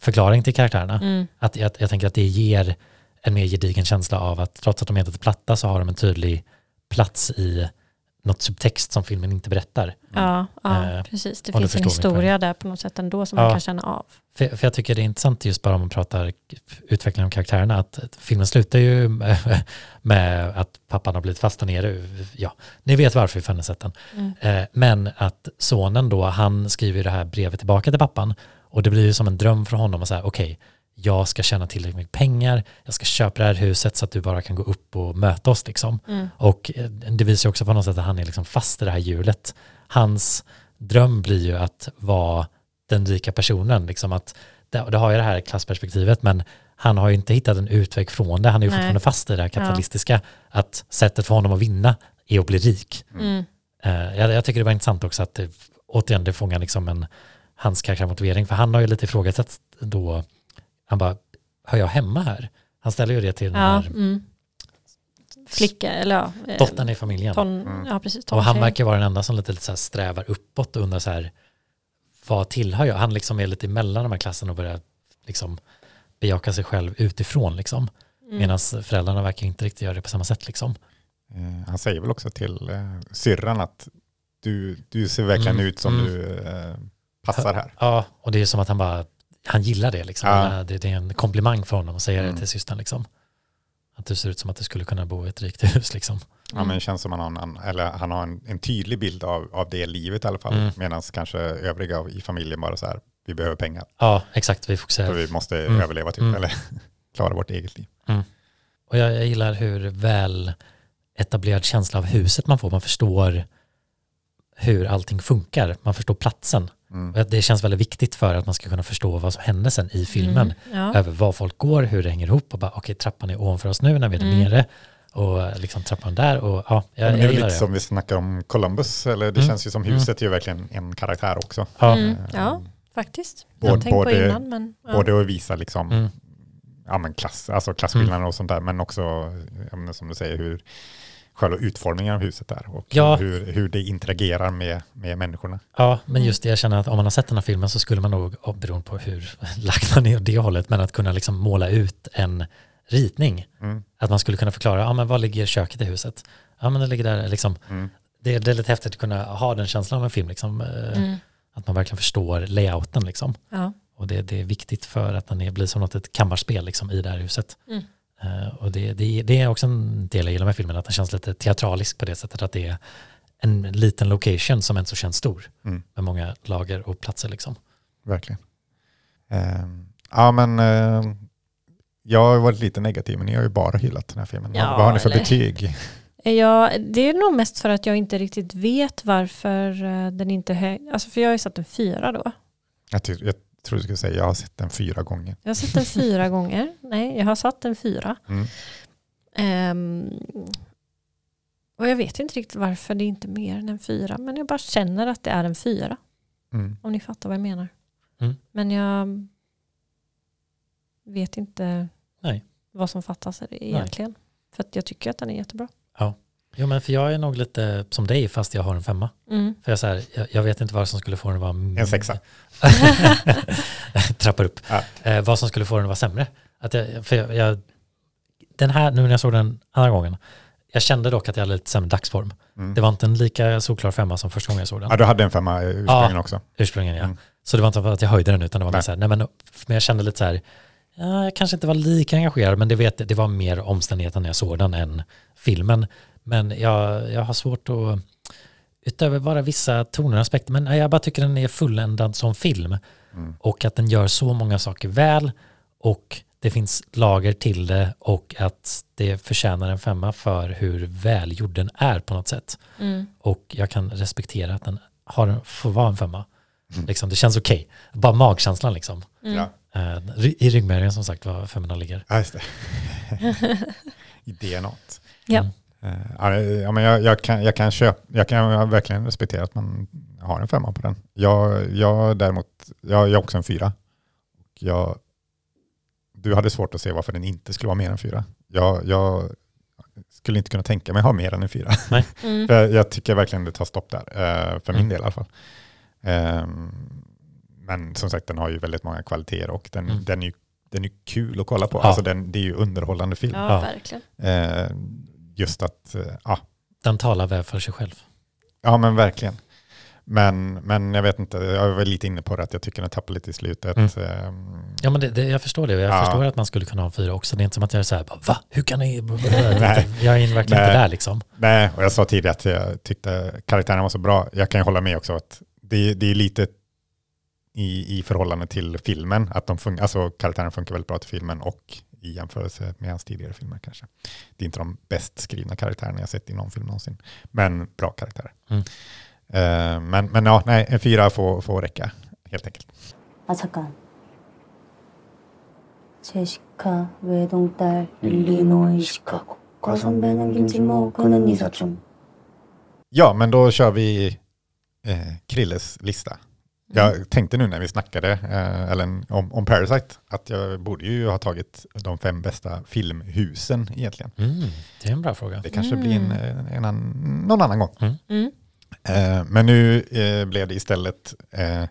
förklaring till karaktärerna. Mm. Att, jag, jag tänker att det ger en mer gedigen känsla av att trots att de inte är platta så har de en tydlig plats i något subtext som filmen inte berättar. Ja, ja eh, precis. Det finns en historia där på något sätt ändå som ja, man kan känna av. För, för jag tycker det är intressant just bara om man pratar utveckling av karaktärerna, att filmen slutar ju med, med att pappan har blivit fast där nere. Ja, ni vet varför vi fann sett den. Mm. Eh, men att sonen då, han skriver det här brevet tillbaka till pappan. Och det blir ju som en dröm för honom att säga, okej, okay, jag ska tjäna tillräckligt mycket pengar. Jag ska köpa det här huset så att du bara kan gå upp och möta oss. Liksom. Mm. Och det visar ju också på något sätt att han är liksom fast i det här hjulet. Hans dröm blir ju att vara den rika personen. Liksom att, det, det har ju det här klassperspektivet, men han har ju inte hittat en utväg från det. Han är ju Nej. fortfarande fast i det här kapitalistiska. Ja. Att sättet för honom att vinna är att bli rik. Mm. Uh, jag, jag tycker det var intressant också att det, återigen det fångar liksom en... hans karaktärmotivering, för han har ju lite ifrågasatt då, han bara, hör jag hemma här? Han ställer ju det till ja, den här mm. flicka, eller ja, dottern i familjen. Ton, mm. ja, precis, ton, och han verkar vara den enda som lite, lite så här strävar uppåt och undrar så här, vad tillhör jag? Han liksom är lite emellan de här klassen och börjar liksom bejaka sig själv utifrån liksom. Mm. Medan föräldrarna verkar inte riktigt göra det på samma sätt liksom. Mm, han säger väl också till uh, syrran att du, du ser verkligen mm. ut som mm. du uh, passar här. Ja, och det är som att han bara han gillar det liksom. Ja. Det, det är en komplimang för honom att säga mm. det till systern liksom. Att det ser ut som att det skulle kunna bo i ett rikt hus liksom. Ja, men det känns som att han har en, eller han har en, en tydlig bild av, av det livet i alla fall. Mm. Medan kanske övriga i familjen bara så här, vi behöver pengar. Ja, exakt. Vi fokuserar. Så vi måste mm. överleva typ, mm. eller klara vårt eget liv. Mm. Och jag, jag gillar hur väl etablerad känsla av huset man får. Man förstår hur allting funkar. Man förstår platsen. Mm. Det känns väldigt viktigt för att man ska kunna förstå vad som händer sen i filmen. Mm, ja. Över var folk går, hur det hänger ihop och bara okej, okay, trappan är ovanför oss nu när vi är mm. nere och liksom trappan där och ja, jag, men det är jag lite det. Som vi snackar om Columbus, eller det mm. känns ju som huset mm. är ju verkligen en karaktär också. Ja, mm. ja faktiskt. Både, jag tänkte på innan, men, ja. både att visa liksom mm. ja, men klass, alltså klassskillnader mm. och sånt där, men också som du säger hur själva utformningen av huset där och ja. hur, hur det interagerar med, med människorna. Ja, men just det, jag känner att om man har sett den här filmen så skulle man nog, beroende på hur lagt man är åt det hållet, men att kunna liksom måla ut en ritning. Mm. Att man skulle kunna förklara, ja men var ligger köket i huset? Ja men det ligger där liksom. Mm. Det, det är lite häftigt att kunna ha den känslan av en film liksom. Mm. Att man verkligen förstår layouten liksom. Ja. Och det, det är viktigt för att den är, blir som något ett kammarspel liksom, i det här huset. Mm. Uh, och det, det, det är också en del jag gillar med filmen, att den känns lite teatralisk på det sättet. Att det är en liten location som inte så känns stor. Mm. Med många lager och platser liksom. Verkligen. Uh, ja men... Uh, jag har varit lite negativ, men ni har ju bara hyllat den här filmen. Ja, vad har ni för eller... betyg? Ja, det är nog mest för att jag inte riktigt vet varför den inte höj... Alltså för jag har ju satt en fyra då. Jag, ty- jag tror du skulle säga jag har sett den fyra gånger. Jag har sett den fyra gånger. Nej, jag har satt en fyra. Mm. Um, och jag vet inte riktigt varför det är inte mer än en fyra. Men jag bara känner att det är en fyra. Mm. Om ni fattar vad jag menar. Mm. Men jag vet inte Nej. vad som fattas egentligen. Nej. För att jag tycker att den är jättebra. Ja. Jo, men för jag är nog lite som dig fast jag har en femma. Mm. För jag, så här, jag, jag vet inte vad som skulle få den att vara... M- en sexa. Trappar upp. Ja. Eh, vad som skulle få den att vara sämre. Att jag, för jag, jag, den här, nu när jag såg den andra gången, jag kände dock att jag hade lite sämre dagsform. Mm. Det var inte en lika solklar femma som första gången jag såg den. Ja, du hade en femma ursprungligen ja, också. ursprungligen ja. Mm. Så det var inte att jag höjde den utan det var nej. Så här, nej, men, men jag kände lite så här... Ja, jag kanske inte var lika engagerad, men det, vet, det var mer omständigheten när jag såg den än filmen. Men jag, jag har svårt att utöver bara vissa toner och aspekter, men jag bara tycker den är fulländad som film. Mm. Och att den gör så många saker väl och det finns lager till det och att det förtjänar en femma för hur välgjord den är på något sätt. Mm. Och jag kan respektera att den har, får vara en femma. Mm. Liksom, det känns okej. Okay. Bara magkänslan liksom. Mm. Ja. I ryggmärgen som sagt var femman ligger. Ja, just det. Idén åt. Ja. Ja, men jag, jag, kan, jag, kan köpa, jag kan verkligen respektera att man har en femma på den. Jag, jag däremot, jag, jag är också en fyra. Jag, du hade svårt att se varför den inte skulle vara mer än fyra. Jag, jag skulle inte kunna tänka mig ha mer än en fyra. Nej. Mm. För jag tycker verkligen det tar stopp där. För min del i alla fall. Um, Men som sagt, den har ju väldigt många kvaliteter och den, mm. den, är, ju, den är kul att kolla på. Ja. Alltså den, det är ju underhållande film. Ja, verkligen. Eh, just att, ja. Eh, den talar väl för sig själv. Ja, men verkligen. Men, men jag vet inte, jag var lite inne på det att jag tycker den tappar lite i slutet. Mm. Eh, ja, men det, det, jag förstår det. Jag ja. förstår att man skulle kunna ha en fyra också. Det är inte som att jag är så här, va? Hur kan ni? Nej. Jag är verkligen inte där liksom. Nej, och jag sa tidigare att jag tyckte karaktärerna var så bra. Jag kan ju hålla med också att det, det är lite I, i förhållande till filmen att de fun- alltså karaktärerna funkar väldigt bra till filmen och i jämförelse med hans tidigare filmer kanske. Det är inte de bäst skrivna karaktärerna jag sett i någon film någonsin, men bra karaktärer. Mm. Uh, men, men ja, nej, en fyra får, får räcka helt enkelt. Ah, 잠깐. 제시카 외동딸 일리노이 시카고 과선배는 김진모 그는 이사촌. Ja, men då kör vi eh, Krilles lista. Jag tänkte nu när vi snackade eh, eller om, om Parasite att jag borde ju ha tagit de fem bästa filmhusen egentligen. Mm, det är en bra fråga. Det kanske mm. blir en, en annan, någon annan gång. Mm. Mm. Eh, men nu eh, blev det istället eh,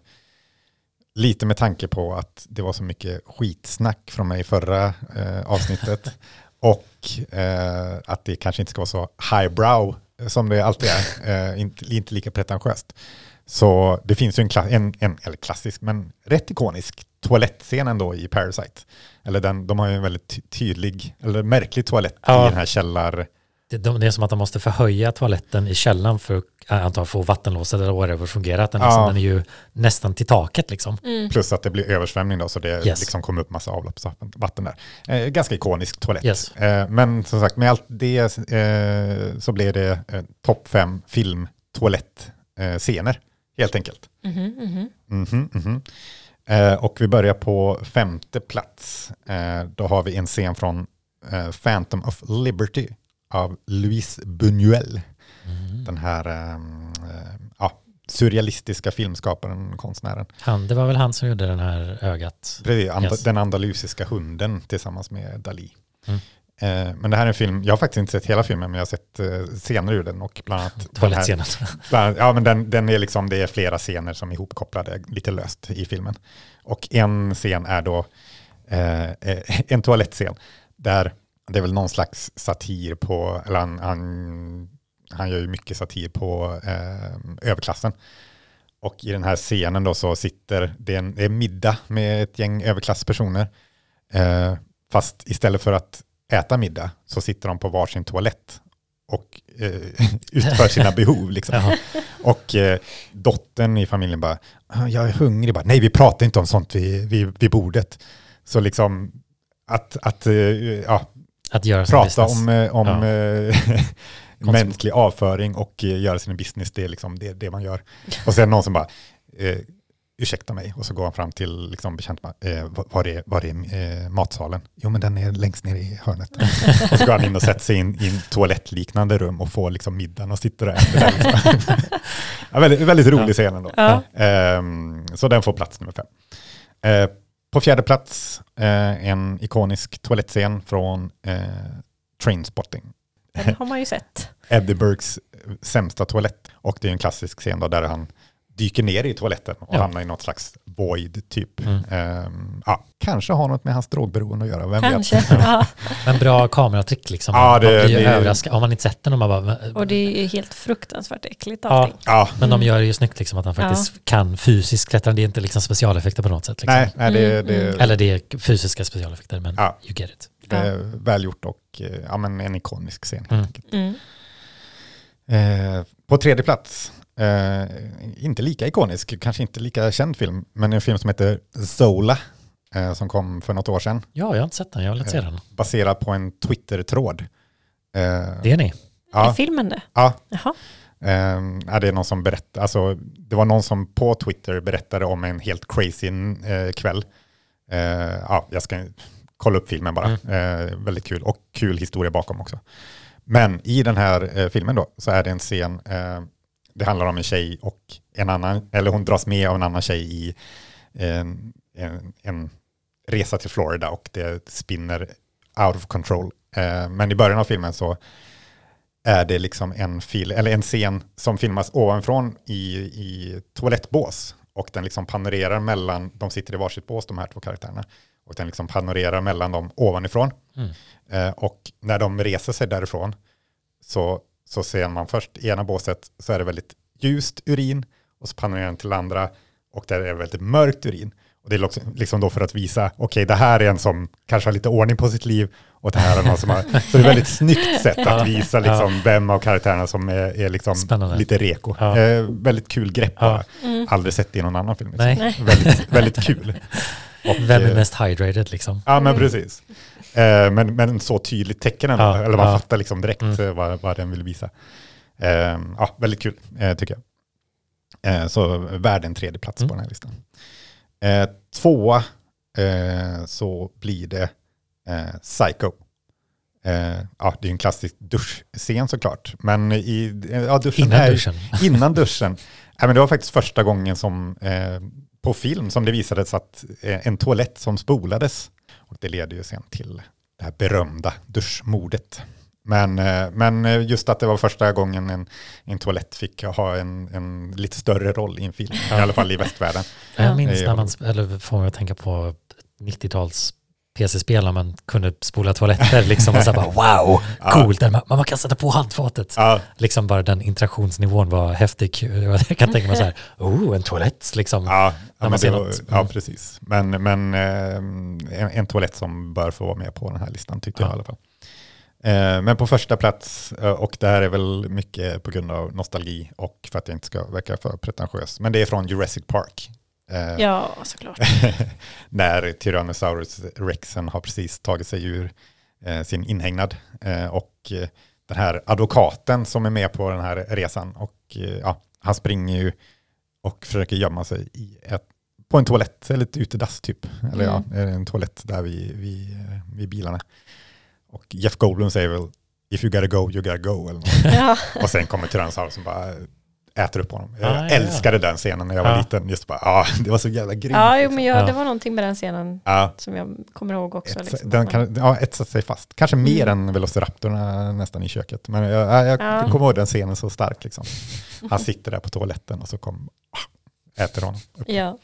lite med tanke på att det var så mycket skitsnack från mig i förra eh, avsnittet och eh, att det kanske inte ska vara så highbrow som det alltid är. Eh, inte, inte lika pretentiöst. Så det finns ju en, klass, en, en eller klassisk men rätt ikonisk toalettscen ändå i Parasite. Eller den, de har ju en väldigt tydlig eller märklig toalett ja. i den här källar. Det, de, det är som att de måste förhöja toaletten i källaren för att anta, få vattenlåset eller whatever fungerat. Den, ja. liksom, den är ju nästan till taket liksom. Mm. Plus att det blir översvämning då så det yes. liksom kommer upp massa avloppsvatten där. Eh, ganska ikonisk toalett. Yes. Eh, men som sagt med allt det eh, så blir det eh, topp fem film toalett eh, scener. Helt enkelt. Mm-hmm, mm-hmm. Mm-hmm, mm-hmm. Eh, och vi börjar på femte plats. Eh, då har vi en scen från eh, Phantom of Liberty av Luis Buñuel. Mm. Den här eh, eh, ja, surrealistiska filmskaparen, konstnären. Han, det var väl han som gjorde den här ögat? Precis, and- yes. den andalusiska hunden tillsammans med Dalí. Mm. Eh, men det här är en film, jag har faktiskt inte sett hela filmen, men jag har sett eh, scener ur den och bland annat den här, bland annat, ja men den, den är liksom, det är flera scener som är ihopkopplade lite löst i filmen. Och en scen är då eh, en toalettscen där det är väl någon slags satir på, eller han, han, han gör ju mycket satir på eh, överklassen. Och i den här scenen då så sitter, det är en, det är middag med ett gäng överklasspersoner. Eh, fast istället för att äta middag så sitter de på varsin toalett och eh, utför sina behov. Liksom. Och eh, dottern i familjen bara, jag är hungrig. Bara, nej, vi pratar inte om sånt vid, vid, vid bordet. Så liksom att, att, eh, ja, att göra prata om, om ja. mänsklig avföring och göra sin business, det är liksom det, det man gör. Och sen någon som bara, eh, ursäkta mig. Och så går han fram till liksom, bekänt, eh, var är, var är eh, matsalen? Jo, men den är längst ner i hörnet. Och så går han in och sätter sig in i en toalettliknande rum och får liksom middagen och sitter där. där liksom. ja, väldigt, väldigt rolig ja. scen ändå. Ja. Eh, så den får plats nummer fem. Eh, på fjärde plats, eh, en ikonisk toalettscen från eh, Trainspotting. Den har man ju sett. Eddie Burkes sämsta toalett. Och det är en klassisk scen då, där han dyker ner i toaletten och ja. hamnar i något slags void typ. Mm. Um, ja, kanske har något med hans drogberoende att göra. Vem kanske. Vet. Ja. Men bra kameratrick liksom. Ja, det, man blir det, överraskad. Har man inte sett den och man bara... Och det är ju helt fruktansvärt äckligt allting. Ja, ja. Men de gör det ju snyggt liksom, att han faktiskt ja. kan fysiskt klättra. Det är inte liksom specialeffekter på något sätt. Liksom. Nej, nej, det, det... Eller det är fysiska specialeffekter, men ja. you get it. Ja. Välgjort och ja, men en ikonisk scen. Mm. Mm. Eh, på tredje plats, eh, inte lika ikonisk, kanske inte lika känd film, men en film som heter Zola eh, som kom för något år sedan. Ja, jag har inte sett den, jag har lätt se den. Eh, baserad på en Twitter-tråd. Eh, det är ni? Ja. Är filmen det? Ja. Jaha. Eh, det är någon som berättar, alltså, det var någon som på Twitter berättade om en helt crazy eh, kväll. Eh, ja, jag ska... Kolla upp filmen bara. Mm. Eh, väldigt kul. Och kul historia bakom också. Men i den här eh, filmen då så är det en scen. Eh, det handlar om en tjej och en annan. Eller hon dras med av en annan tjej i eh, en, en resa till Florida. Och det spinner out of control. Eh, men i början av filmen så är det liksom en, fil- eller en scen som filmas ovanifrån i, i toalettbås. Och den liksom panorerar mellan. De sitter i varsitt bås, de här två karaktärerna. Och den liksom panorerar mellan dem ovanifrån. Mm. Eh, och när de reser sig därifrån så, så ser man först i ena båset så är det väldigt ljust urin. Och så panorerar den till andra och där är det väldigt mörkt urin. Och det är liksom då för att visa, okej okay, det här är en som kanske har lite ordning på sitt liv. Och det här är någon som har... Så det är väldigt snyggt sätt att visa liksom ja. vem av karaktärerna som är, är liksom lite reko. Ja. Eh, väldigt kul grepp. Ja. Mm. Aldrig sett det i någon annan film. Liksom. Väldigt, väldigt kul. Och, vem är mest hydrated liksom? Ja, men precis. Eh, men, men så tydligt tecken ändå. Ja, eller man ja. fattar liksom direkt mm. vad, vad den vill visa. Eh, ja, väldigt kul eh, tycker jag. Eh, så värd en tredje plats mm. på den här listan. Eh, tvåa eh, så blir det eh, Psycho. Eh, ja, det är en klassisk duschscen såklart. Men i, ja, duschen innan här, duschen. Innan duschen. Nej, men det var faktiskt första gången som... Eh, på film som det visades att en toalett som spolades. Och det leder ju sen till det här berömda duschmordet. Men, men just att det var första gången en, en toalett fick ha en, en lite större roll i en film. Ja. I alla fall i västvärlden. Jag minns när man, eller får jag tänka på nittio-tals P C-spel när man kunde spola toaletter liksom och så bara wow, coolt. Man, man kan sätta på handfatet. Ja. Liksom bara den interaktionsnivån var häftig. Jag kan tänka mig så här, oh, en toalett liksom. Ja, ja, men det var, mm. ja precis. Men, men eh, en, en toalett som bör få vara med på den här listan tyckte ja. jag i alla fall. Eh, men på första plats, och det här är väl mycket på grund av nostalgi och för att jag inte ska verka för pretentiös, men det är från Jurassic Park. Ja, såklart. När Tyrannosaurus Rexen har precis tagit sig ur eh, sin inhägnad. Eh, och eh, den här advokaten som är med på den här resan. Och eh, ja, han springer ju och försöker gömma sig i ett, på en toalett. Eller ett utedass typ. Eller mm. ja, en toalett där vid, vid, vid bilarna. Och Jeff Goldblum säger väl, if you gotta go, you gotta go. Eller något. Ja. Och sen kommer Tyrannosaurus som bara... äter upp honom. Jag ah, älskade ja. den scenen när jag var ah. liten. Just bara, ah, det var så jävla grymt. Ah, liksom. men jag, ja, det var någonting med den scenen ah. som jag kommer ihåg också. Ett, liksom. Den kan, ja, etsat sig fast. Kanske mer mm. än Velociraptorna nästan i köket. Men jag, jag ah. kommer ihåg den scenen så stark. Liksom. Han sitter där på toaletten och så kom, ah, äter honom upp. Ja.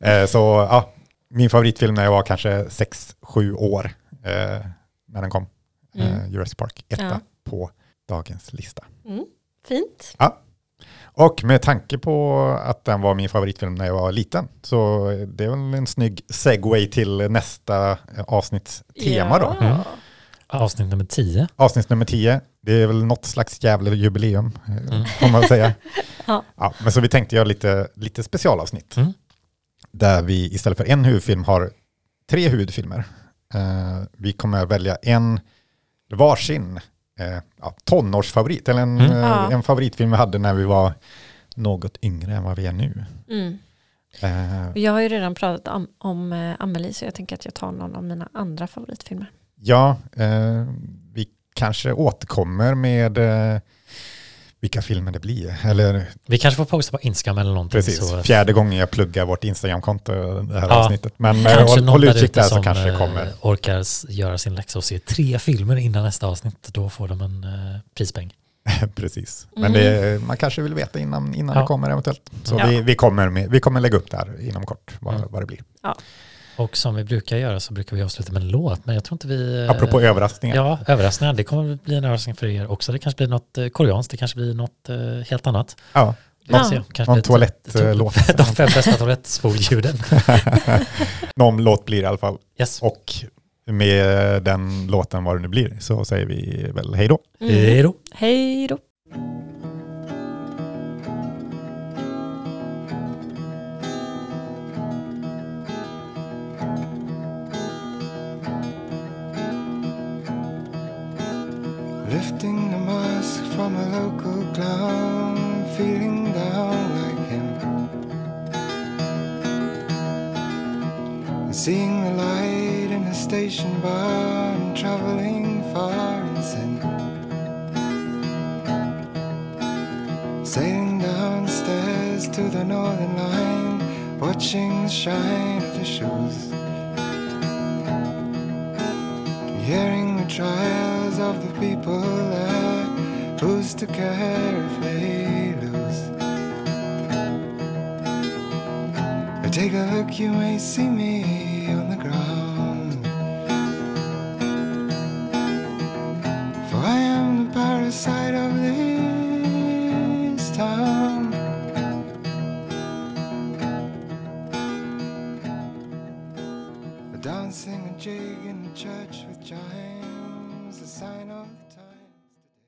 Eh, så ja, min favoritfilm när jag var kanske sex sju år eh, när den kom. Mm. Eh, Jurassic Park, etta ja. på dagens lista. Mm. Fint. Ja. Och med tanke på att den var min favoritfilm när jag var liten, så det är väl en snygg segue till nästa avsnittstema ja. då. Mm. Avsnitt nummer tio. Avsnitt nummer tio. Det är väl något slags jävla jubileum, mm. får man säga. ja. Ja, men så vi tänkte göra lite, lite specialavsnitt. Mm. Där vi istället för en huvudfilm har tre huvudfilmer. Uh, vi kommer välja en varsin Eh, ja, tonårsfavorit eller en, mm. eh, en favoritfilm vi hade när vi var något yngre än vad vi är nu. Mm. Eh, jag har ju redan pratat om, om eh, Amelie, så jag tänker att jag tar någon av mina andra favoritfilmer. Ja, eh, vi kanske återkommer med eh, vilka filmer det blir. Eller, vi kanske får posta på Instagram eller någonting. Precis, så. Fjärde gången jag pluggar vårt Instagram-konto det här ja, avsnittet. Men håll, håll utkik där så kanske det kommer. Orkar göra sin läxa och se tre filmer innan nästa avsnitt, då får de en uh, prispeng. Precis, men mm. det, man kanske vill veta innan, innan ja. det kommer eventuellt. Så ja. vi, vi, kommer med, vi kommer lägga upp det här inom kort, vad, mm. vad det blir. Ja. Och som vi brukar göra så brukar vi avsluta med en låt, men jag tror inte vi... Apropå äh, överraskningar. Ja, överraskningar. Det kommer bli en överraskning för er också. Det kanske blir något eh, koreanskt, det kanske blir något eh, helt annat. Ja, ja. någon toalettlåt. To- de fem bästa toalettspolljuden. Någon låt blir i alla fall. Yes. Och med den låten, vad det nu blir, så säger vi väl hej då. Mm. Hej då. Hej då. Lifting the mask from a local clown, feeling down like him, and seeing the light in a station bar and traveling far and thin. Sailing downstairs to the northern line, watching the shine of the shoes, hearing the trials of the people there, who's to care if they lose. Take a look, you may see me on the ground, for I am the parasite of this town. Dancing a jig in the church with chimes, a sign of